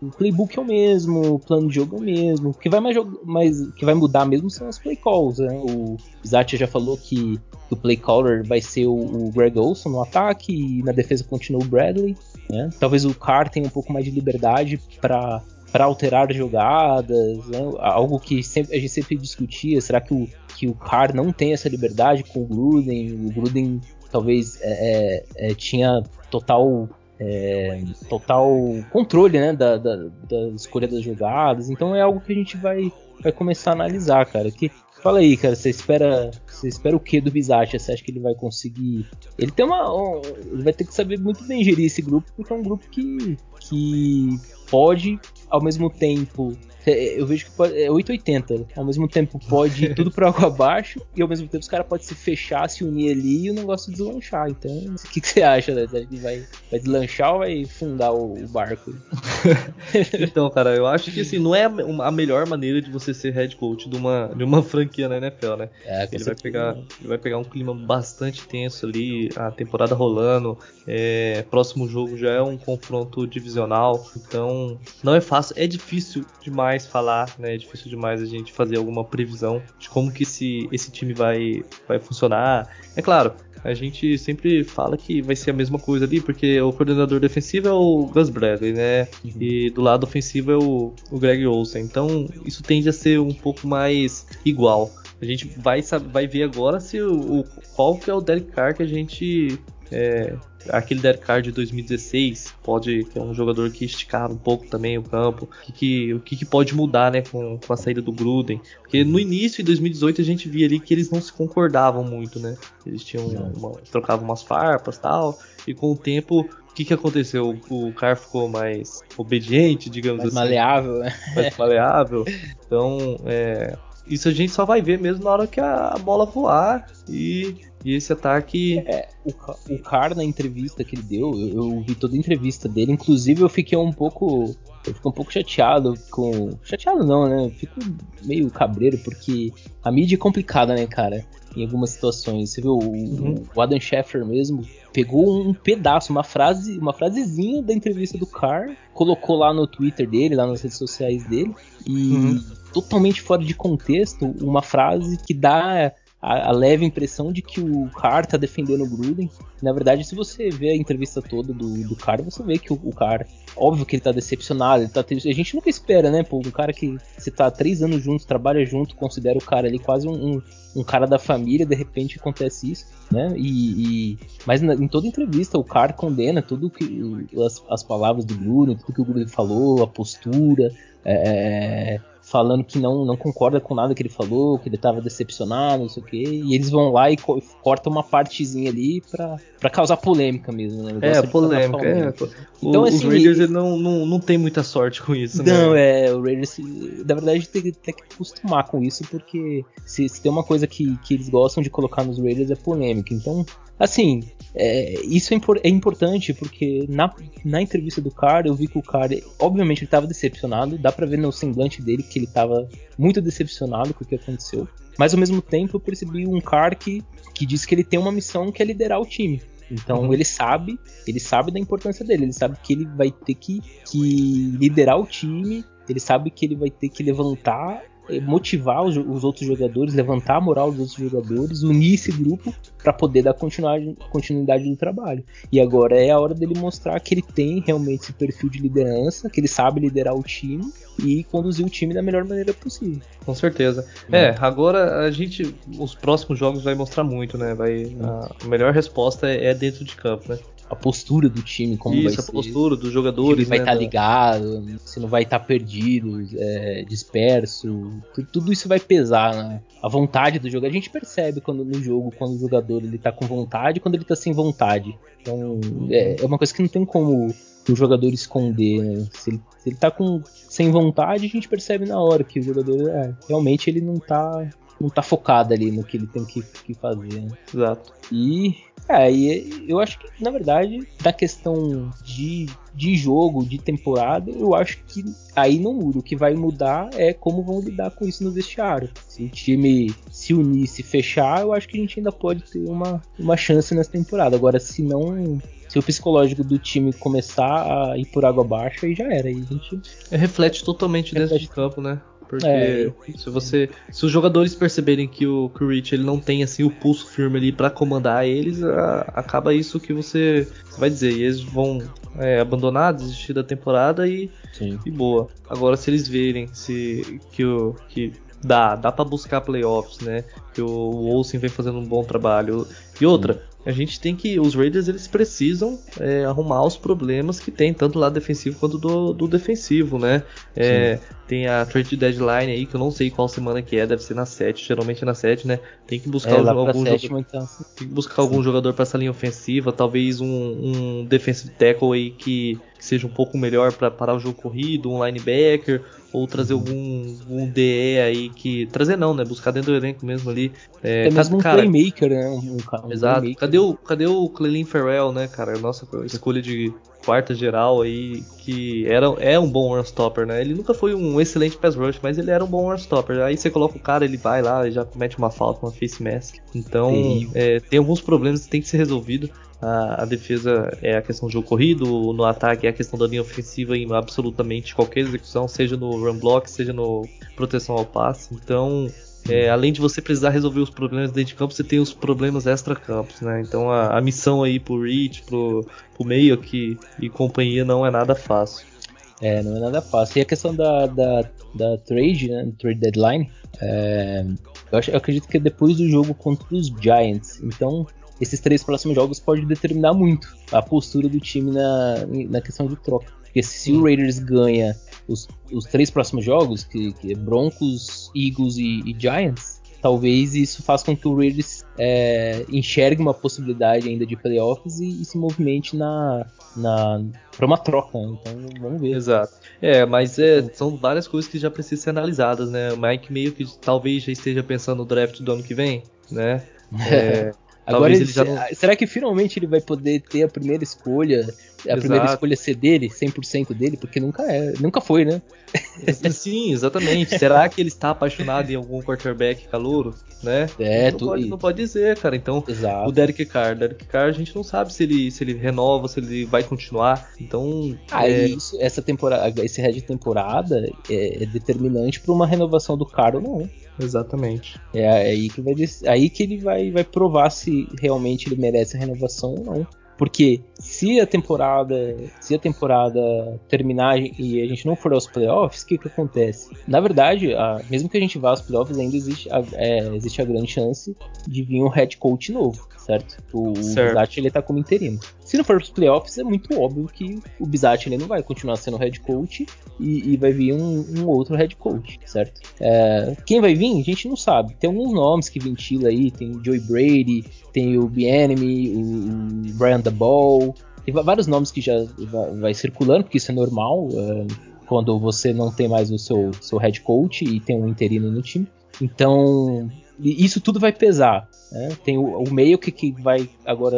o, o playbook é o mesmo, o plano de jogo é o mesmo, o que vai, mais, mais, que vai mudar mesmo são as play calls, né? O Bisaccia já falou que o play caller vai ser o, o Greg Olson no ataque, e na defesa continua o Bradley, né? Talvez o Carr tenha um pouco mais de liberdade para alterar jogadas, né? Algo que sempre, a gente sempre discutia, será que o, que o Carr não tem essa liberdade com o Gruden? O Gruden talvez é, é, tinha total... É, total controle, né, da, da, da escolha das jogadas. Então é algo que a gente vai, vai começar a analisar, cara. Que, fala aí, cara, você espera, você espera o que do Bisaccia? Você acha que ele vai conseguir? Ele tem uma, um, ele vai ter que saber muito bem gerir esse grupo, porque é um grupo que, que pode, ao mesmo tempo, eu vejo que pode, é oitocentos e oitenta, ao mesmo tempo pode ir tudo para água abaixo, e ao mesmo tempo os caras podem se fechar, se unir ali e o negócio deslanchar. Então, o que, que você acha, né? Você acha que vai, vai deslanchar ou vai fundar o, o barco? Então, cara, eu acho que assim, não é a melhor maneira de você ser head coach de uma, de uma franquia na N F L, né? É, ele, vai pegar, ele vai pegar um clima bastante tenso ali, a temporada rolando, é, próximo jogo já é um confronto divisional, então não é fácil, é difícil demais falar, né? É difícil demais a gente fazer alguma previsão de como que esse, esse time vai, vai funcionar. É claro, a gente sempre fala que vai ser a mesma coisa ali, porque o coordenador defensivo é o Gus Bradley, né? Uhum. E do lado ofensivo é o, o Greg Olsen. Então, isso tende a ser um pouco mais igual. A gente vai, vai ver agora se o, o, qual que é o Derek Carr que a gente... É, aquele Derek Carr de dois mil e dezesseis pode, que é um jogador que esticava um pouco também o campo, o que, que, o que, que pode mudar, né, com, com a saída do Gruden, porque no início, em dois mil e dezoito, a gente via ali que eles não se concordavam muito, né, eles tinham uma, trocavam umas farpas e tal, e com o tempo, o que, que aconteceu? O, o Carr ficou mais obediente, digamos mais assim, maleável, né? mais maleável, então é, isso a gente só vai ver mesmo na hora que a bola voar. E, e esse ataque... É, o, o Carr, na entrevista que ele deu, eu, eu vi toda a entrevista dele, inclusive eu fiquei um pouco... Eu fico um pouco chateado com... Chateado não, né? Eu fico meio cabreiro, porque a mídia é complicada, né, cara? Em algumas situações. Você viu, o, uhum. o Adam Schefter mesmo pegou um pedaço, uma frase, uma frasezinha da entrevista do Carr, colocou lá no Twitter dele, lá nas redes sociais dele, e uhum. totalmente fora de contexto, uma frase que dá... A, a leve impressão de que o Carr tá defendendo o Gruden. Na verdade, se você vê a entrevista toda do, do Carr, você vê que o, o Carr, óbvio que ele tá decepcionado, ele tá triste. A gente nunca espera, né, pô, um cara que você tá há três anos juntos, trabalha junto, considera o cara ali quase um, um, um cara da família, de repente acontece isso, né, e... e mas na, em toda entrevista o Carr condena tudo que... As, as palavras do Gruden, tudo que o Gruden falou, a postura, é... falando que não, não concorda com nada que ele falou, que ele estava decepcionado, não sei o quê, e eles vão lá e co- cortam uma partezinha ali pra, Pra causar polêmica mesmo, né? É, polêmica. polêmica. É, pô. Então, o, assim, o Raiders ele não, não, não tem muita sorte com isso, não, né? Não, é, o Raiders, na verdade, tem, tem que acostumar com isso, porque se, se tem uma coisa que, que eles gostam de colocar nos Raiders é polêmica. Então, assim, é, isso é, impor, é importante, porque na, na entrevista do Carr, eu vi que o Carr, obviamente, ele tava decepcionado. Dá pra ver no semblante dele que ele tava muito decepcionado com o que aconteceu. Mas, ao mesmo tempo, eu percebi um Carr que, que disse que ele tem uma missão que é liderar o time. Então uhum. ele sabe, ele sabe da importância dele, ele sabe que ele vai ter que, que liderar o time, ele sabe que ele vai ter que levantar, motivar os, os outros jogadores, levantar a moral dos outros jogadores, unir esse grupo para poder dar continuidade, continuidade do trabalho. E agora é a hora dele mostrar que ele tem realmente esse perfil de liderança, que ele sabe liderar o time e conduzir o time da melhor maneira possível. Com certeza. É, é agora a gente, os próximos jogos vai mostrar muito, né? Vai, a melhor resposta é, é dentro de campo, né? A postura do time, como Isso, vai ser. Isso, a postura dos jogadores. Se vai estar né, tá ligado, se não vai estar tá perdido, é, disperso. Tudo isso vai pesar, né? A vontade do jogo. A gente percebe quando, no jogo quando o jogador ele tá com vontade e quando ele tá sem vontade. Então é, é uma coisa que não tem como o jogador esconder, né? Se ele, se ele tá com, sem vontade, a gente percebe na hora que o jogador é, realmente ele não tá, não tá focado ali no que ele tem que, que fazer. Né? Exato. E... É, e eu acho que, na verdade, da questão de, de jogo, de temporada, eu acho que aí não muda. O que vai mudar é como vão lidar com isso no vestiário. Se o time se unir, se fechar, eu acho que a gente ainda pode ter uma, uma chance nessa temporada. Agora, se não... Se o psicológico do time começar a ir por água abaixo, aí já era. Aí a gente... Reflete totalmente reflete. dentro de campo, né? Porque é, se você, se os jogadores perceberem que o, que o Rich ele não tem assim, o pulso firme ali para comandar eles, a, acaba isso que você vai dizer. E eles vão é, abandonar, desistir da temporada e, e boa. Agora se eles verem se, que, o, que dá, dá para buscar playoffs, né? Que o, o Olsen vem fazendo um bom trabalho. E outra... Sim. A gente tem que... Os Raiders, eles precisam é, arrumar os problemas que tem, tanto do lado defensivo quanto do, do defensivo, né? É, tem a trade deadline aí, que eu não sei qual semana que é, deve ser na sete, geralmente é na sete, né? Tem que buscar é, algum, algum sétima, jogador... Então. Tem que buscar algum jogador para essa linha ofensiva, talvez um, um defensive tackle aí que, que seja um pouco melhor para parar o jogo corrido, um linebacker, ou trazer algum, algum D E aí que... Trazer não, né? Buscar dentro do elenco mesmo ali. É, é mesmo cara, um playmaker, né? Um, um exato. Playmaker. Cadê o, cadê o Clelin Ferrell, né, cara? Nossa escolha de quarta geral aí, que era, é um bom run-stopper, né? Ele nunca foi um excelente pass rush, mas ele era um bom run-stopper. Aí você coloca o cara, ele vai lá e já comete uma falta, uma face mask. Então, é, tem alguns problemas que tem que ser resolvido. A, a defesa é a questão do jogo corrido, no ataque é a questão da linha ofensiva em absolutamente qualquer execução, seja no run block, seja no proteção ao passe. Então... É, além de você precisar resolver os problemas dentro de campo, você tem os problemas extra-campos, né? Então a, a missão aí pro Rich, pro, pro Mayock e companhia não é nada fácil. É, não é nada fácil. E a questão da, da, da trade, né? Trade deadline, é, eu, acho, eu acredito que é depois do jogo contra os Giants. Então esses três próximos jogos podem determinar muito a postura do time na, na questão de troca. Porque se o Raiders ganha Os, os três próximos jogos, que, que é Broncos, Eagles e, e Giants, talvez isso faça com que o Raiders é, enxergue uma possibilidade ainda de playoffs e, e se movimente na, na, para uma troca. Então vamos ver. Exato. É, mas é, são várias coisas que já precisam ser analisadas, né? O Mike meio que talvez já esteja pensando no draft do ano que vem, né? É. Agora, ele já não... será que finalmente ele vai poder ter a primeira escolha, a Exato. primeira escolha ser dele, cem por cento dele? Porque nunca é, nunca foi, né? Sim, exatamente. Será que ele está apaixonado em algum quarterback calouro, né? É, não, tu... pode, não pode dizer, cara. Então, Exato. o Derek Carr, Derek Carr, a gente não sabe se ele, se ele renova, se ele vai continuar. Então, ah, é... isso, essa temporada, esse resto de temporada é, é determinante para uma renovação do Carr ou não. Exatamente. É aí que, vai, aí que ele vai, vai provar se realmente ele merece a renovação ou não. Porque se a temporada, se a temporada terminar e a gente não for aos playoffs, o que, que acontece? Na verdade, a, mesmo que a gente vá aos playoffs, ainda existe a, é, existe a grande chance de vir um head coach novo. certo? O, certo. o Bisatti, ele tá como interino. Se não for pros playoffs, é muito óbvio que o Bisatti, ele não vai continuar sendo head coach e, e vai vir um, um outro head coach, certo? É, quem vai vir, a gente não sabe. Tem alguns nomes que ventila aí, tem o Joey Brady, tem o Bieniemy, o Brian Daboll, tem vários nomes que já vai, vai circulando, porque isso é normal, é, quando você não tem mais o seu, seu head coach e tem um interino no time. Então, isso tudo vai pesar, né? Tem o, o Mayock que vai agora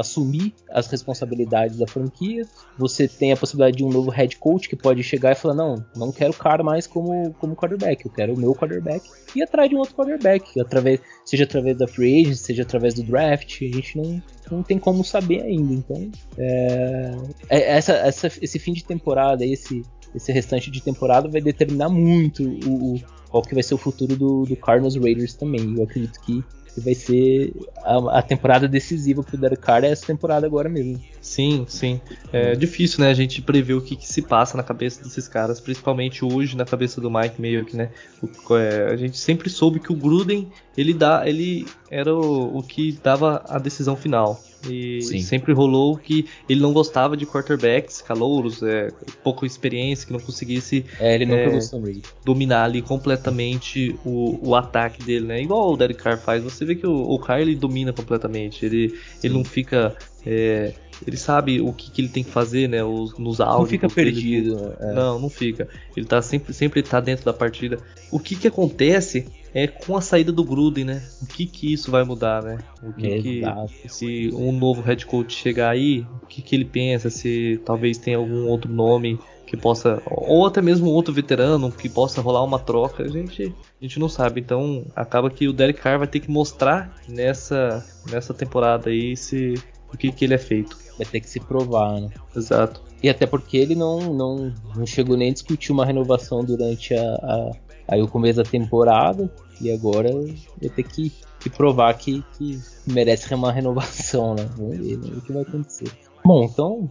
assumir as responsabilidades da franquia. Você tem a possibilidade de um novo head coach que pode chegar e falar: não, não quero o cara mais como, como quarterback, eu quero o meu quarterback. E atrás de um outro quarterback, através, seja através da free agency, seja através do draft. A gente não, não tem como saber ainda. Então, é, essa, essa, esse fim de temporada, esse... esse restante de temporada vai determinar muito o, o, qual que vai ser o futuro do, do Cardinals Raiders também. Eu acredito que vai ser a, a temporada decisiva pro Derek Carr, é essa temporada agora mesmo. Sim, sim. É difícil, né, a gente prever o que, que se passa na cabeça desses caras, principalmente hoje na cabeça do Mike Mayock, né? O, é, a gente sempre soube que o Gruden, ele, dá, ele era o, o que dava a decisão final. E Sim. sempre rolou que ele não gostava de quarterbacks calouros, é, pouca experiência, que não conseguisse é, ele não é, dominar ali completamente o, o ataque dele, né? Igual o Derek Carr faz. Você vê que o, o Carr, ele domina completamente, ele, ele não fica... É, ele sabe o que, que ele tem que fazer, né? Os, nos áudios. Não fica perdido. Ele, é. Não, não fica. Ele tá sempre, sempre tá dentro da partida. O que que acontece é com a saída do Gruden, né? O que que isso vai mudar, né? O que que, se um novo head coach chegar aí, o que que ele pensa? Se talvez tenha algum outro nome que possa, ou até mesmo outro veterano que possa rolar uma troca, a gente, a gente não sabe. Então acaba que o Derek Carr vai ter que mostrar nessa, nessa temporada aí se... o que que ele é feito. Vai ter que se provar, né? Exato. E até porque ele não, não, não chegou nem a discutir uma renovação durante a, a, aí o começo da temporada, e agora vai ter que, que provar que, que merece uma renovação, né? Vamos ver, né? O que vai acontecer. Bom, então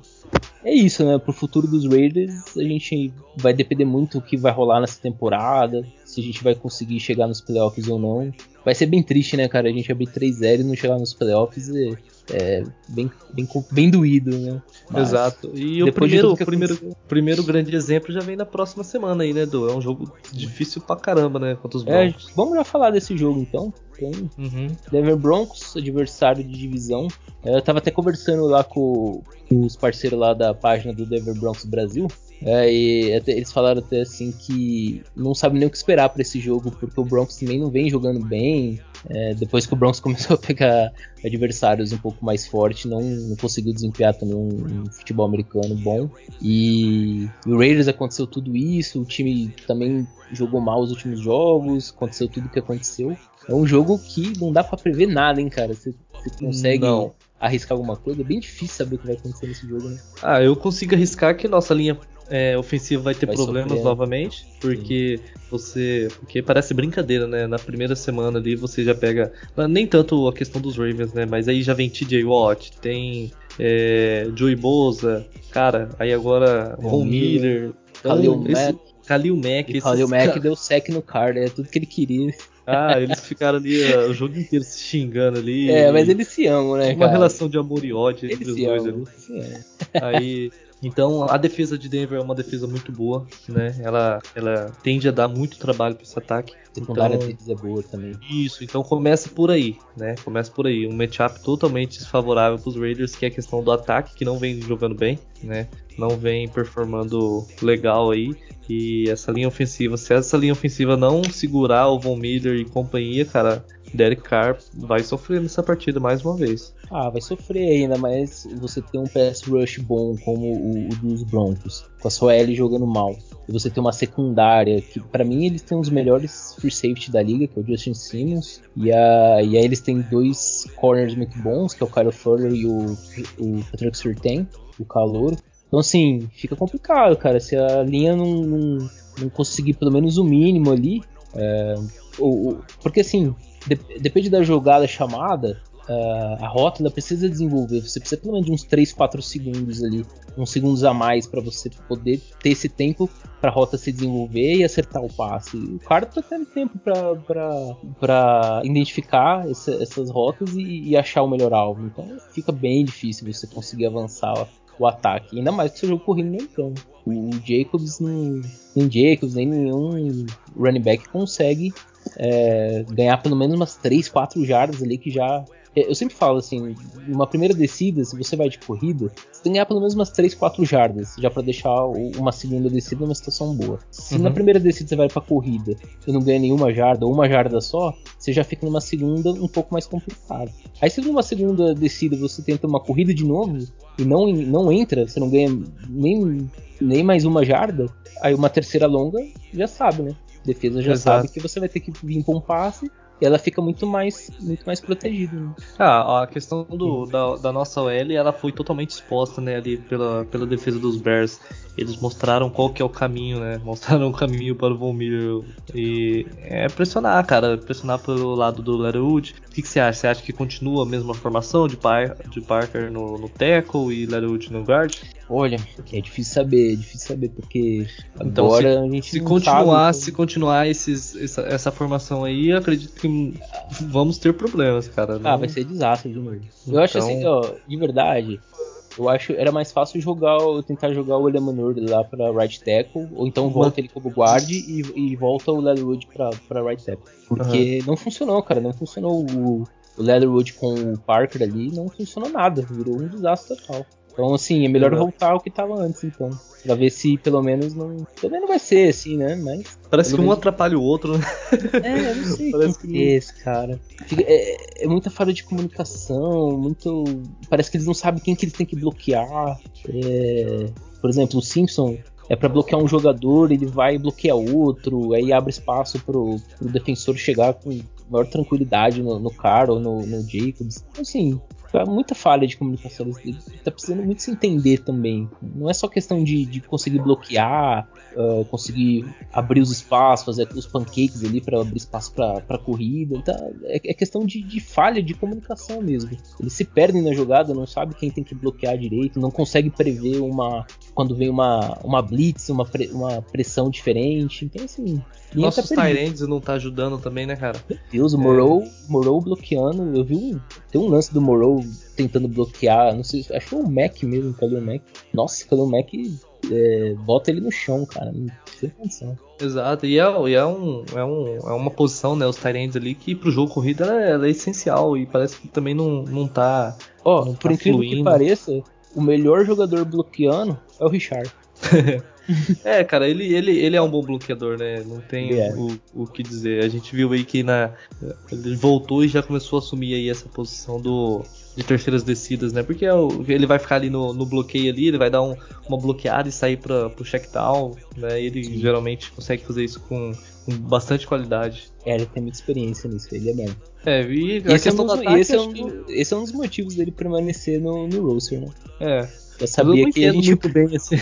é isso, né? Pro futuro dos Raiders, a gente vai depender muito do que vai rolar nessa temporada, se a gente vai conseguir chegar nos playoffs ou não. Vai ser bem triste, né, cara? A gente abrir três zero e não chegar nos playoffs é, é bem, bem, bem doído, né? Mas exato. E o primeiro, o primeiro, primeiro grande exemplo já vem na próxima semana aí, né, Edu? É um jogo difícil pra caramba, né, contra os Broncos. É, vamos já falar desse jogo, então. Tem uhum. Denver Broncos, adversário de divisão. Eu tava até conversando lá com, com os parceiros lá da página do Denver Broncos Brasil. É, e até, eles falaram até assim que não sabem nem o que esperar pra esse jogo, porque o Broncos também não vem jogando bem. É, depois que o Broncos começou a pegar adversários um pouco mais fortes, não, não conseguiu desempenhar também um, um futebol americano bom. E o Raiders aconteceu tudo isso, o time também jogou mal os últimos jogos, aconteceu tudo o que aconteceu. É um jogo que não dá pra prever nada, hein, cara? Você consegue... Não. Arriscar alguma coisa? É bem difícil saber o que vai acontecer nesse jogo, né? Ah, eu consigo arriscar que nossa linha é, ofensiva vai ter vai problemas sofrer, novamente, porque sim. você... Porque parece brincadeira, né? Na primeira semana ali você já pega... Nem tanto a questão dos Ravens, né? Mas aí já vem T J Watt, tem é, Joey Bosa, cara, aí agora Von Miller, Khalil Mack. Khalil Mack. Khalil Mack deu sec no card, é tudo que ele queria. Ah, eles ficaram ali uh, o jogo inteiro se xingando ali. É, mas eles se amam, né, uma cara? Uma relação de amor e ódio eles entre os dois amam. Ali. É. Aí, então, a defesa de Denver é uma defesa muito boa, né? Ela, ela tende a dar muito trabalho para esse ataque. Secundária deles é boa também. Isso, então começa por aí, né? Começa por aí. Um matchup totalmente desfavorável para os Raiders, que é a questão do ataque, que não vem jogando bem, né? Não vem performando legal aí. E essa linha ofensiva, se essa linha ofensiva não segurar o Von Miller e companhia, cara, Derek Carr vai sofrer nessa partida mais uma vez. Ah, vai sofrer ainda, mas você tem um pass rush bom como o, o dos Broncos, com a sua L jogando mal. E você tem uma secundária, que pra mim eles têm um dos melhores free safety da liga, que é o Justin Simmons. E, a, e aí eles têm dois corners muito bons, que é o Kyle Fuller e o, o Patrick Surtain, o calouro. Então, assim, fica complicado, cara. Se a linha não, não, não conseguir pelo menos o mínimo ali... É, ou, ou, porque, assim, de, depende da jogada chamada, uh, a rótula precisa desenvolver, você precisa pelo menos de uns três, quatro segundos ali, uns segundos a mais para você poder ter esse tempo para a rota se desenvolver e acertar o passe. O cara tá tendo tempo para identificar essa, essas rotas e, e achar o melhor alvo, então fica bem difícil você conseguir avançar ó, o ataque, ainda mais que seu jogo corrido nem tão. O Jacobs, não, nem Jacobs, nem nenhum running back consegue É, ganhar pelo menos umas três, quatro jardas ali que já... Eu sempre falo assim, numa primeira descida, se você vai de corrida, você tem que ganhar pelo menos umas três, quatro jardas, já pra deixar uma segunda descida numa situação boa. Se uhum. na primeira descida você vai pra corrida e não ganha nenhuma jarda, ou uma jarda só, você já fica numa segunda um pouco mais complicada. Aí se numa segunda descida você tenta uma corrida de novo e não, não entra, você não ganha nem, nem mais uma jarda, aí uma terceira longa, já sabe, né? Defesa já Exato. Sabe que você vai ter que vir com um passe e ela fica muito mais, muito mais protegida. Né? Ah, a questão do, da, da nossa O L, ela foi totalmente exposta, né, ali pela, pela defesa dos Bears. Eles mostraram qual que é o caminho, né? Mostraram o caminho para o Von Miller. E é pressionar, cara. Pressionar pelo lado do Leatherwood. O que, que você acha? Você acha que continua a mesma formação de, par, de Parker no, no tackle e Leatherwood no guard? Olha, é difícil saber, é difícil saber, porque então, agora se, a gente se não continuar, sabe, se continuar esses, essa, essa formação aí, eu acredito que vamos ter problemas, cara. Não... Ah, vai ser desastre, viu, mano? Eu então... acho assim, ó, de verdade, eu acho que era mais fácil jogar, tentar jogar o Eliminor lá pra right tackle, ou então volta Mas... ele como guard e, e volta o Leatherwood pra, pra right tackle. Porque uhum. não funcionou, cara, não funcionou o, o Leatherwood com o Parker ali, não funcionou nada, virou um desastre total. Então, assim, é melhor voltar ao que tava antes, então. Pra ver se, pelo menos, não... Também não vai ser, assim, né? Mas... Parece que menos... um atrapalha o outro, né? É, eu não sei Parece que, que é esse, cara. Fica, é, é muita falha de comunicação, muito... Parece que eles não sabem quem que eles têm que bloquear. É... Por exemplo, o Simpson... É pra bloquear um jogador, ele vai bloquear outro, aí abre espaço pro, pro defensor chegar com maior tranquilidade no, no Carr ou no, no Jacobs. Então, assim, é muita falha de comunicação. Ele tá precisando muito se entender também. Não é só questão de, de conseguir bloquear, uh, conseguir abrir os espaços, fazer os pancakes ali pra abrir espaço pra, pra corrida. Então, é, é questão de, de falha de comunicação mesmo. Eles se perdem na jogada, não sabe quem tem que bloquear direito, não consegue prever uma... Quando vem uma, uma blitz, uma, pre, uma pressão diferente. Então, assim... Nossos tight ends não tá ajudando também, né, cara? Meu Deus, o Moreau, é. Moreau bloqueando. Eu vi um... Tem um lance do Moreau tentando bloquear. Não sei, acho que foi o Mac mesmo, o Khalil Mac. Nossa, o Khalil Mac... É, bota ele no chão, cara. Não tem condição. Exato, e, é, e é, um, é, um, é uma posição, né? Os tight ends ali que pro jogo corrida ela é, ela é essencial. E parece que também não, não tá... Ó, oh, por tá incrível fluindo. Que pareça... O melhor jogador bloqueando é o Richard. É, cara, ele, ele, ele é um bom bloqueador, né? Não tem yeah. o, o que dizer. A gente viu aí que na, ele voltou e já começou a assumir aí essa posição do, de terceiras descidas, né? Porque é o, ele vai ficar ali no, no bloqueio ali, ele vai dar um, uma bloqueada e sair pra, pro check down, né? Ele Sim. geralmente consegue fazer isso com, com bastante qualidade. É, ele tem muita experiência nisso, ele é mesmo. É, e esse é, um dos, ataque, esse, é um, que... esse é um dos motivos dele permanecer no, no roster, né? É. Eu sabia eu que a gente muito bem assim.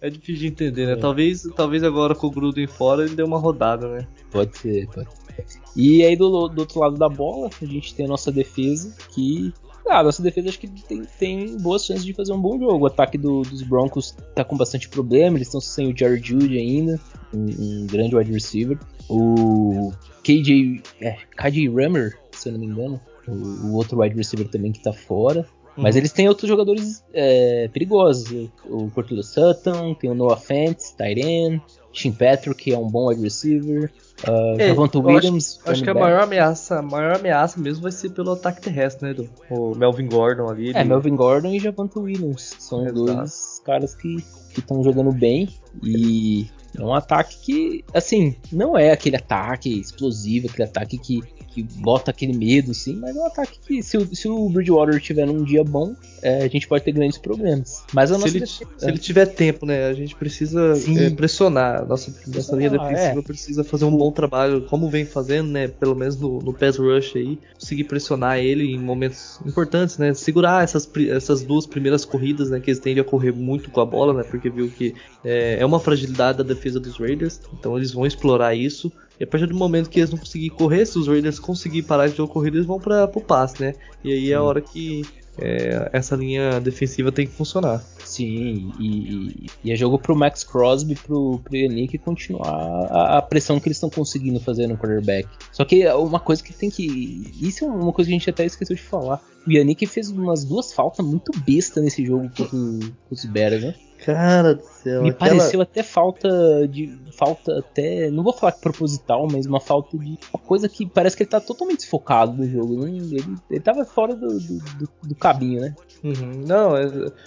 É difícil de entender, né? É. Talvez, talvez agora com o Gruden fora ele deu uma rodada, né? Pode ser, pode ser. E aí do, do outro lado da bola, a gente tem a nossa defesa, que... Ah, a nossa defesa acho que tem, tem boas chances de fazer um bom jogo. O ataque do, dos Broncos tá com bastante problema, eles estão sem o Jerry Judy ainda, um, um grande wide receiver. O... K J, é, K J Rammer, se eu não me engano, o, o outro wide receiver também que tá fora. Hum. Mas eles têm outros jogadores é, perigosos. O Cortland Sutton, tem o Noah Fant, Tyrion, Tim Patrick, que é um bom wide receiver. Uh, é, Javonte Williams. Acho, acho que a maior ameaça, a maior ameaça mesmo vai ser pelo ataque terrestre, né, Edu? O Melvin Gordon ali. É, ele... Melvin Gordon e Javonte Williams. São Exato. Dois caras que estão jogando bem e... É um ataque que, assim, não é aquele ataque explosivo, aquele ataque que, que bota aquele medo, sim, mas é um ataque que, se o, se o Bridgewater tiver num dia bom, é, a gente pode ter grandes problemas. Mas a nossa se, ele, defesa... se ele tiver tempo, né? A gente precisa é, pressionar. A nossa, nossa linha defensiva é. Precisa fazer um bom trabalho, como vem fazendo, né? Pelo menos no, no pass rush aí, conseguir pressionar ele em momentos importantes, né? Segurar essas, essas duas primeiras corridas, né? Que eles tendem a correr muito com a bola, né? Porque viu que é, é uma fragilidade da defesa. Defesa dos Raiders, então eles vão explorar isso E a partir do momento que eles não conseguirem correr, se os Raiders conseguirem parar de jogo corrido, eles vão para o passe, né? E aí é a hora que é, essa linha defensiva tem que funcionar. Sim, e, e, e é jogo pro Maxx Crosby, pro, pro Yannick continuar a, a pressão que eles estão conseguindo fazer no quarterback. Só que uma coisa que tem que... Isso é uma coisa que a gente até esqueceu de falar. O Yannick fez umas duas faltas muito bestas nesse jogo com os Bears, né? Cara do céu. Me aquela... pareceu até falta de. Falta até. Não vou falar que proposital, mas uma falta de. Uma coisa que parece que ele tá totalmente desfocado do jogo. Ele, ele tava fora do, do, do, do caminho, né? Uhum. Não,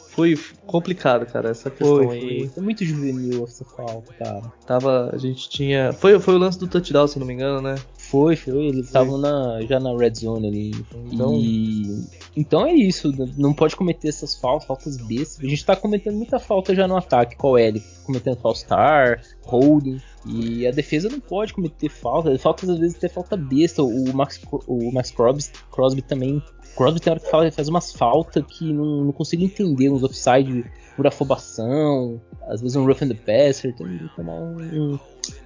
foi complicado, cara. Essa questão foi, aí. Foi muito juvenil essa falta, cara. Tava. A gente tinha. Foi, foi o lance do touchdown, se não me engano, né? Foi, foi. Ele foi. Tava na, já na red zone ali. Então. E... Então é isso, não pode cometer essas faltas, faltas bestas. A gente tá cometendo muita falta já no ataque, qual é? Ele cometendo false start, holding, e a defesa não pode cometer falta. Faltas às vezes até falta besta. O Maxx, o Maxx Crosby, Crosby também. Crosby tem hora que fala, faz umas faltas que não, não consigo entender, uns offside por afobação, às vezes um rough and the passer, tem que tomar um,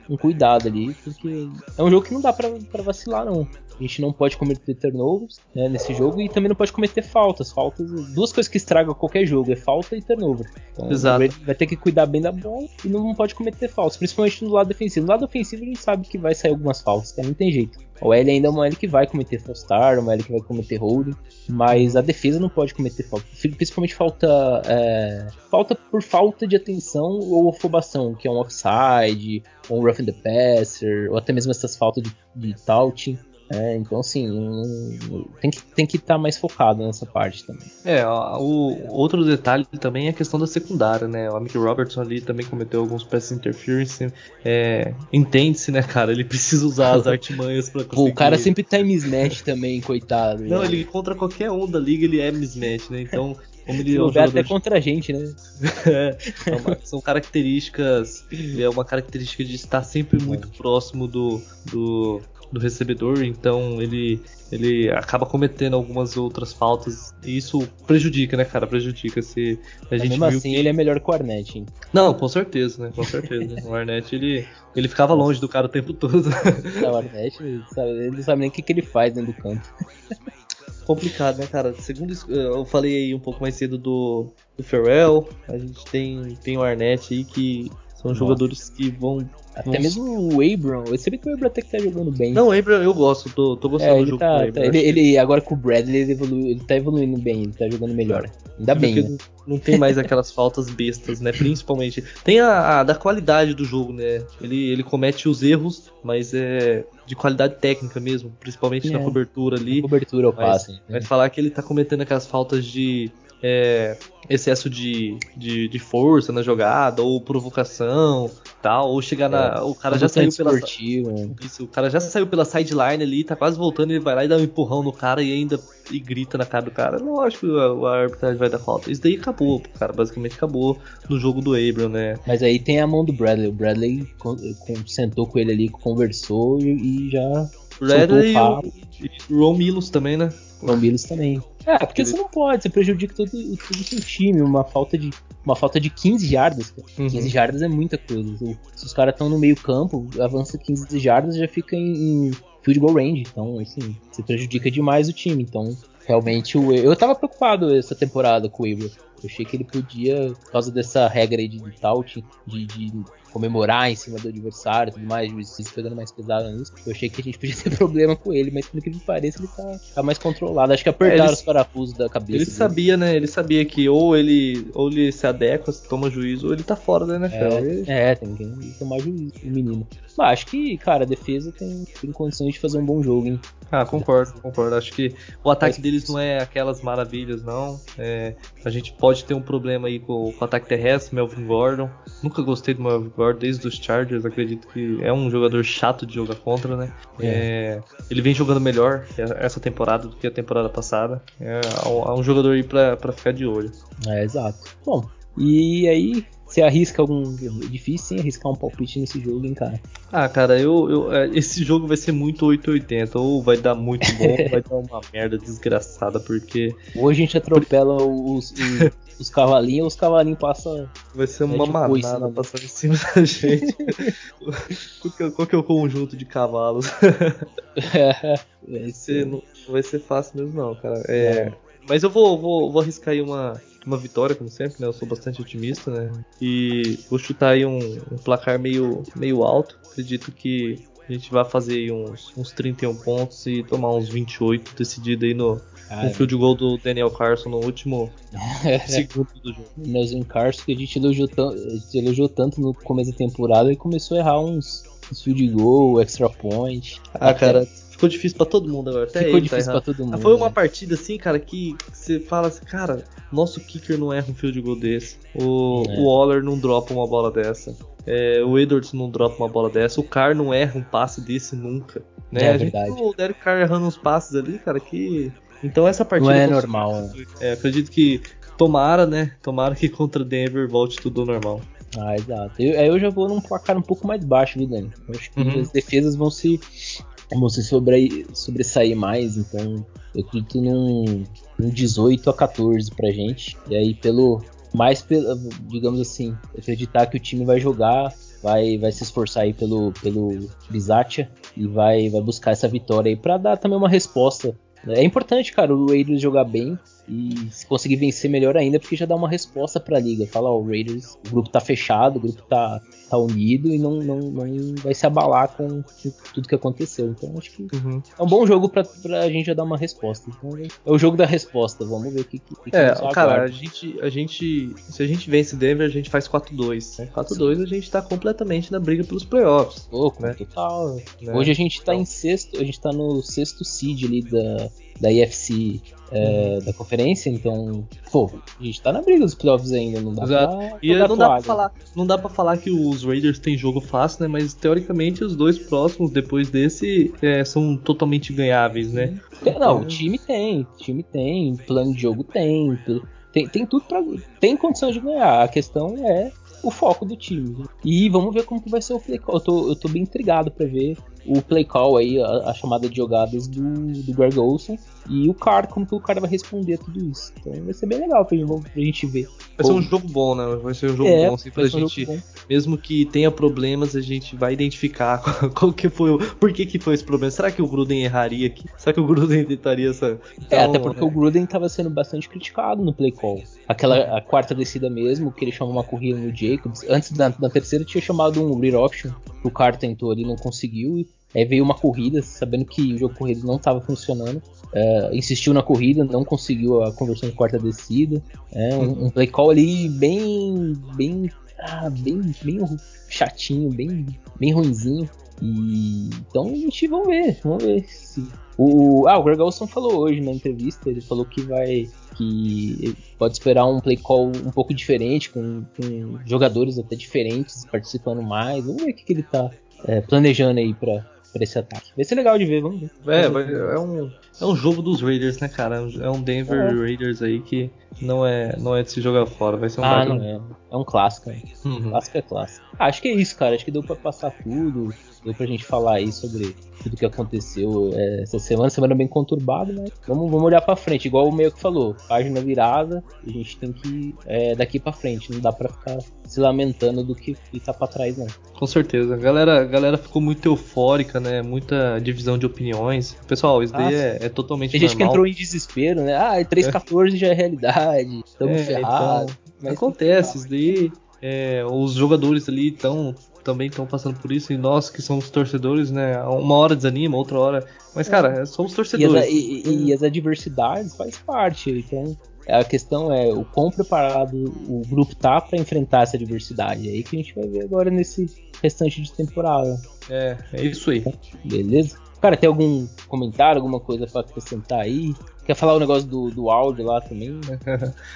um cuidado ali, porque é um jogo que não dá pra, pra vacilar não. A gente não pode cometer turnovers, né, nesse jogo, e também não pode cometer faltas. Faltas, duas coisas que estragam qualquer jogo, é falta e turnover. Então, exato. Vai ter que cuidar bem da bola e não pode cometer faltas, principalmente no lado defensivo. No lado ofensivo a gente sabe que vai sair algumas faltas, cara, não tem jeito. O L ainda é uma L que vai cometer false start, uma L que vai cometer holding, mas a defesa não pode cometer falta, principalmente falta, é, falta por falta de atenção ou afobação, que é um offside, ou um rough in the passer, ou até mesmo essas faltas de, de touching. É, então, assim, tem que estar tem que tá mais focado nessa parte também. É, o outro detalhe também é a questão da secundária, né? O Amik Robertson ali também cometeu alguns pass interference. É, entende-se, né, cara? Ele precisa usar as artimanhas pra conseguir... O cara sempre tá em mismatch também, coitado. Não, né? Ele contra qualquer um da liga, ele é mismatch, né? Então... Como ele é um até de... contra a gente, né? é, é uma, são características, é uma característica de estar sempre muito próximo do, do, do recebedor, então ele, ele acaba cometendo algumas outras faltas e isso prejudica, né, cara? Prejudica se a gente. Mas mesmo viu assim, que... ele é melhor que o Arnett, hein? Não, com certeza, né? Com certeza. O Arnett, ele, ele ficava longe do cara o tempo todo. Não, o Arnett, ele, sabe, ele não sabe nem o que, que ele faz dentro do campo. Complicado, né, cara? Segundo, eu falei aí um pouco mais cedo do, do Ferrell, a gente tem, tem o Arnett aí, que são nossa, jogadores que vão... Até vão... mesmo o Abram, eu sei que o Abram até que tá jogando bem. Não, o Abram eu gosto, tô, tô gostando é, do jogo tá, do Abram. Tá, ele, ele, agora com o Bradley, ele, evolu... ele tá evoluindo bem, ele tá jogando melhor. Ainda bem, né? Não, não tem mais aquelas faltas bestas, né? Principalmente. Tem a, a da qualidade do jogo, né? Ele, ele comete os erros, mas é... de qualidade técnica mesmo, principalmente é, na cobertura ali. Na cobertura eu passo. Vai é. falar que ele tá cometendo aquelas faltas de é, excesso de, de, de força na jogada, ou provocação, tal, ou chegar é. na... O cara, já saiu pela, isso, o cara já saiu pela sideline ali, tá quase voltando, ele vai lá e dá um empurrão no cara e ainda e grita na cara do cara. Lógico que a, a arbitragem vai dar falta. Isso daí acabou, cara, basicamente acabou no jogo do Abram, né? Mas aí tem a mão do Bradley, o Bradley con- con- sentou com ele ali, conversou e... já Bradley e o Ron Millos também, né? Ron Millos também. É, porque você não pode, você prejudica todo, todo o seu time, uma falta de, uma falta de quinze jardas, cara. Uhum. quinze jardas é muita coisa. Se os caras estão no meio campo, avança quinze jardas e já fica em, em field goal range, então assim, você prejudica demais o time, então realmente o eu tava preocupado essa temporada com o Abram. Eu achei que ele podia, por causa dessa regra aí de, de touch, de, de comemorar em cima do adversário e tudo mais, se pegando mais pesado nisso, eu achei que a gente podia ter problema com ele, mas pelo que me parece ele tá, tá mais controlado. Acho que apertaram é, ele, os parafusos da cabeça. Ele dele. sabia, né? Ele sabia que ou ele, ou ele se adequa, se toma juízo, ou ele tá fora da N F L. É, é tem que tomar juízo, o menino. Mas acho que, cara, a defesa tem, tem condições de fazer um bom jogo, hein? Ah, concordo, concordo. Acho que o ataque mas, deles não é aquelas maravilhas, não. É, a gente pode Pode ter um problema aí com, com o ataque terrestre, Melvin Gordon. Nunca gostei do Melvin Gordon, desde os Chargers, acredito que é um jogador chato de jogar contra, né? É, ele vem jogando melhor essa temporada do que a temporada passada. É, é um jogador aí pra, pra ficar de olho. É, exato. Bom, e aí... Você arrisca algum... É difícil, sim, arriscar um palpite nesse jogo, hein, cara? Ah, cara, eu, eu, esse jogo vai ser muito oitocentos e oitenta. Ou vai dar muito bom, ou vai dar uma merda desgraçada, porque... Ou a gente atropela os, os, os cavalinhos, ou os cavalinhos passam... Vai ser uma manada passando em cima da gente. qual, que é, qual que é o conjunto de cavalos? vai, ser, não, vai ser fácil mesmo, não, cara. É... é. Mas eu vou, vou, vou arriscar aí uma, uma vitória, como sempre, né? Eu sou bastante otimista, né? E vou chutar aí um, um placar meio, meio alto. Acredito que a gente vai fazer aí uns, uns trinta e um pontos e tomar uns vinte e oito, decidido aí no, ah, no é. field goal do Daniel Carson no último segundo do jogo. Melvin Carson, que a gente elogiou, tão, a gente elogiou tanto no começo da temporada, e começou a errar uns, uns field goal, extra point. Ah, cara... Ficou difícil pra todo mundo agora. Até Ficou ele, difícil tá pra todo mundo. Foi uma partida assim, cara, que você fala assim, cara, nosso kicker não erra um field goal desse. O, é. o Waller não dropa uma bola dessa. É, o Edwards não dropa uma bola dessa. O Carr não erra um passe desse nunca. Né? É, a gente viu o Derek Carr errando uns passes ali, cara, que... Então essa partida... Não é normal. Né? É, acredito que tomara, né? Tomara que contra o Denver volte tudo ao normal. Ah, exato. Aí eu, eu já vou num placar um pouco mais baixo, viu, Dani? Eu acho que uhum. as defesas vão se... Vão se sobre, sobressair mais, então eu acredito num, num dezoito a quatorze pra gente. E aí, pelo mais, pelo, digamos assim, acreditar que o time vai jogar, vai, vai se esforçar aí pelo, pelo Bisaccia e vai, vai buscar essa vitória aí pra dar também uma resposta. É importante, cara, o Raiders jogar bem e se conseguir vencer, melhor ainda, porque já dá uma resposta pra liga. Fala, ó, o Raiders, o grupo tá fechado, o grupo tá, tá unido e não, não, não vai se abalar com tudo que aconteceu. Então acho que uhum. é um bom jogo pra, pra gente já dar uma resposta. Então, é o jogo da resposta, vamos ver o que, que, que é, cara, a gente, a gente, se a gente vence Denver, a gente faz quatro a dois, né? quatro a dois a gente tá completamente na briga pelos playoffs. Pô, né? Total, né? Hoje a gente tá em sexto, a gente tá no sexto seed ali da... da I F C, é, da conferência, então, pô, a gente tá na briga dos playoffs ainda, não dá Exato. pra... E não dá pra, falar, não dá pra falar que os Raiders têm jogo fácil, né, mas teoricamente os dois próximos, depois desse, é, são totalmente ganháveis, né? Não, é. o time tem, o time tem, plano de jogo tem, tem, tem tudo pra... tem condição de ganhar, a questão é o foco do time. E vamos ver como que vai ser o play call. Eu tô, eu tô bem intrigado pra ver o play call aí, a, a chamada de jogadas do, do Greg Olson e o cara, como que o cara vai responder a tudo isso. Então vai ser bem legal pra gente, pra gente ver. Vai ser um jogo bom, né? Vai ser um jogo é, bom, assim, pra gente, um mesmo que tenha problemas, a gente vai identificar qual, qual que foi o... Por que que foi esse problema? Será que o Gruden erraria aqui? Será que o Gruden tentaria essa... Então, é, até porque né? o Gruden tava sendo bastante criticado no play call. Aquela a quarta descida mesmo, que ele chamou uma corrida no Jacobs. Antes da, da terceira tinha chamado um read option, que o cara tentou ali, não conseguiu. Aí veio uma corrida, sabendo que o jogo corrido não estava funcionando, é, insistiu na corrida, não conseguiu a conversão de quarta descida, é, um, um play call ali bem, bem, ah, bem, bem chatinho, bem, bem ruinzinho. E então a gente vai ver, vamos ver se... O, ah, o Greg Olson falou hoje na entrevista, ele falou que vai, que pode esperar um play call um pouco diferente, com, com jogadores até diferentes participando mais. Vamos ver o que, que ele está é, planejando aí para pra esse ataque. Vai ser legal de ver, vamos ver. É, é um, é um jogo dos Raiders, né, cara? É um Denver é. Raiders aí que não é, não é de se jogar fora. Vai ser um ah, não é. é um clássico, né? Uhum. Clássico é clássico. Ah, acho que é isso, cara. Acho que deu pra passar tudo. Deu pra gente falar aí sobre tudo que aconteceu é, essa semana. Semana bem conturbada, né? Vamos, vamos olhar pra frente. Igual o Mayock que falou. Página virada. A gente tem que é, daqui pra frente. Não dá pra ficar se lamentando do que, que tá pra trás, não. Com certeza. A galera, a galera ficou muito eufórica, né? Muita divisão de opiniões. Pessoal, isso daí é, é totalmente normal. Tem gente que entrou em desespero, né? Ah, três a quatorze é. já é realidade. Estamos é, ferrados. Então... Mas acontece, isso daí, é, os jogadores ali tão, também estão passando por isso, e nós que somos torcedores, né, uma hora desanima, outra hora, mas cara, somos torcedores. E as, e, e as adversidades faz parte, então a questão é o quão preparado o grupo tá para enfrentar essa adversidade, é aí que a gente vai ver agora nesse restante de temporada. É, é isso aí. Beleza? Cara, tem algum comentário, alguma coisa para acrescentar aí? Quer falar o negócio do, do áudio lá também?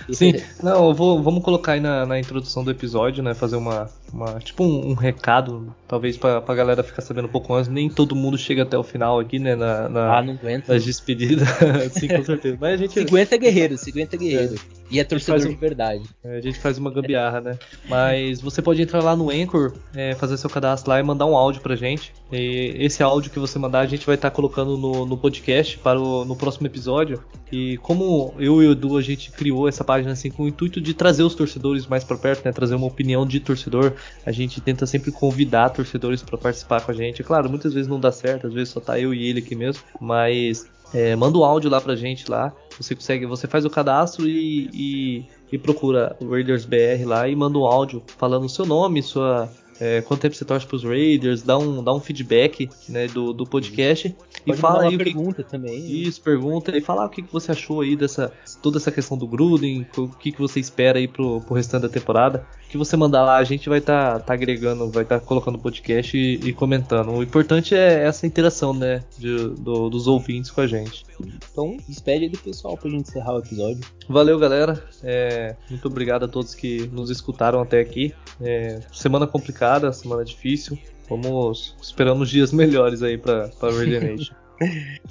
Sim, não, eu vou, vamos colocar aí na, na introdução do episódio, né? Fazer uma, uma tipo um, um recado, talvez pra, pra galera ficar sabendo um pouco antes. Nem todo mundo chega até o final aqui, né? Na, na, ah, não aguento. Nas despedidas. Sim, com certeza. Mas a gente... cinquenta é guerreiro, cinquenta é guerreiro. É. E é torcedor um... de verdade. É, a gente faz uma gambiarra, né? Mas você pode entrar lá no Anchor, é, fazer seu cadastro lá e mandar um áudio pra gente. E esse áudio que você mandar, a gente vai estar tá colocando no, no podcast para o, no próximo episódio. E como eu e o Edu, a gente criou essa página assim com o intuito de trazer os torcedores mais pra perto, né? Trazer uma opinião de torcedor. A gente tenta sempre convidar torcedores pra participar com a gente. É claro, muitas vezes não dá certo, às vezes só tá eu e ele aqui mesmo. Mas é, manda o um áudio lá pra gente lá. Você consegue, você faz o cadastro e, e, e procura o Raiders B R lá e manda um áudio falando o seu nome, sua... É, quanto tempo você torce pros Raiders, dá um, dá um feedback, né, do, do podcast. Pode e fala uma aí pergunta que, também. Isso, pergunta e fala o que, que você achou aí dessa toda essa questão do Gruden, o que, que você espera aí pro, pro restante da temporada. O que você mandar lá, a gente vai estar tá, tá agregando, vai estar tá colocando o podcast e, e comentando. O importante é essa interação, né, de, do, dos ouvintes com a gente. Então, despede aí do pessoal pra gente encerrar o episódio. Valeu, galera. É, muito obrigado a todos que nos escutaram até aqui. É, semana complicada, semana difícil. Vamos esperando os dias melhores aí pra, pra Raider Nation.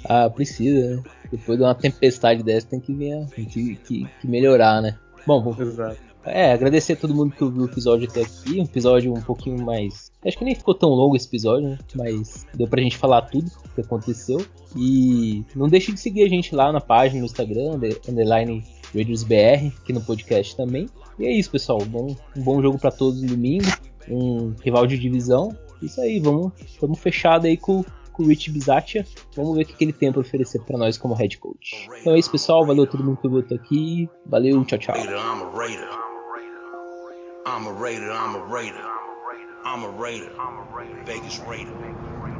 Ah, precisa, né? Depois de uma tempestade dessa tem que, vir, tem que, que, que melhorar, né? Bom, vou... Exato. É, agradecer a todo mundo que ouviu o episódio até aqui. Um episódio um pouquinho mais... Acho que nem ficou tão longo esse episódio, né? Mas deu pra gente falar tudo o que aconteceu. E não deixe de seguir a gente lá na página, no Instagram, underline RaidersBR, aqui no podcast também. E é isso, pessoal. Bom, um bom jogo pra todos no domingo. Um rival de divisão. Isso aí, vamos, vamos fechado aí com... com o Rich Bisaccia, vamos ver o que ele tem para oferecer para nós como head coach. Então é isso, pessoal, valeu todo mundo que voltou aqui, valeu, tchau, tchau. I'm a Raider, I'm a Raider. I'm a Raider. I'm a Raider. I'm a Raider. Vegas Raider.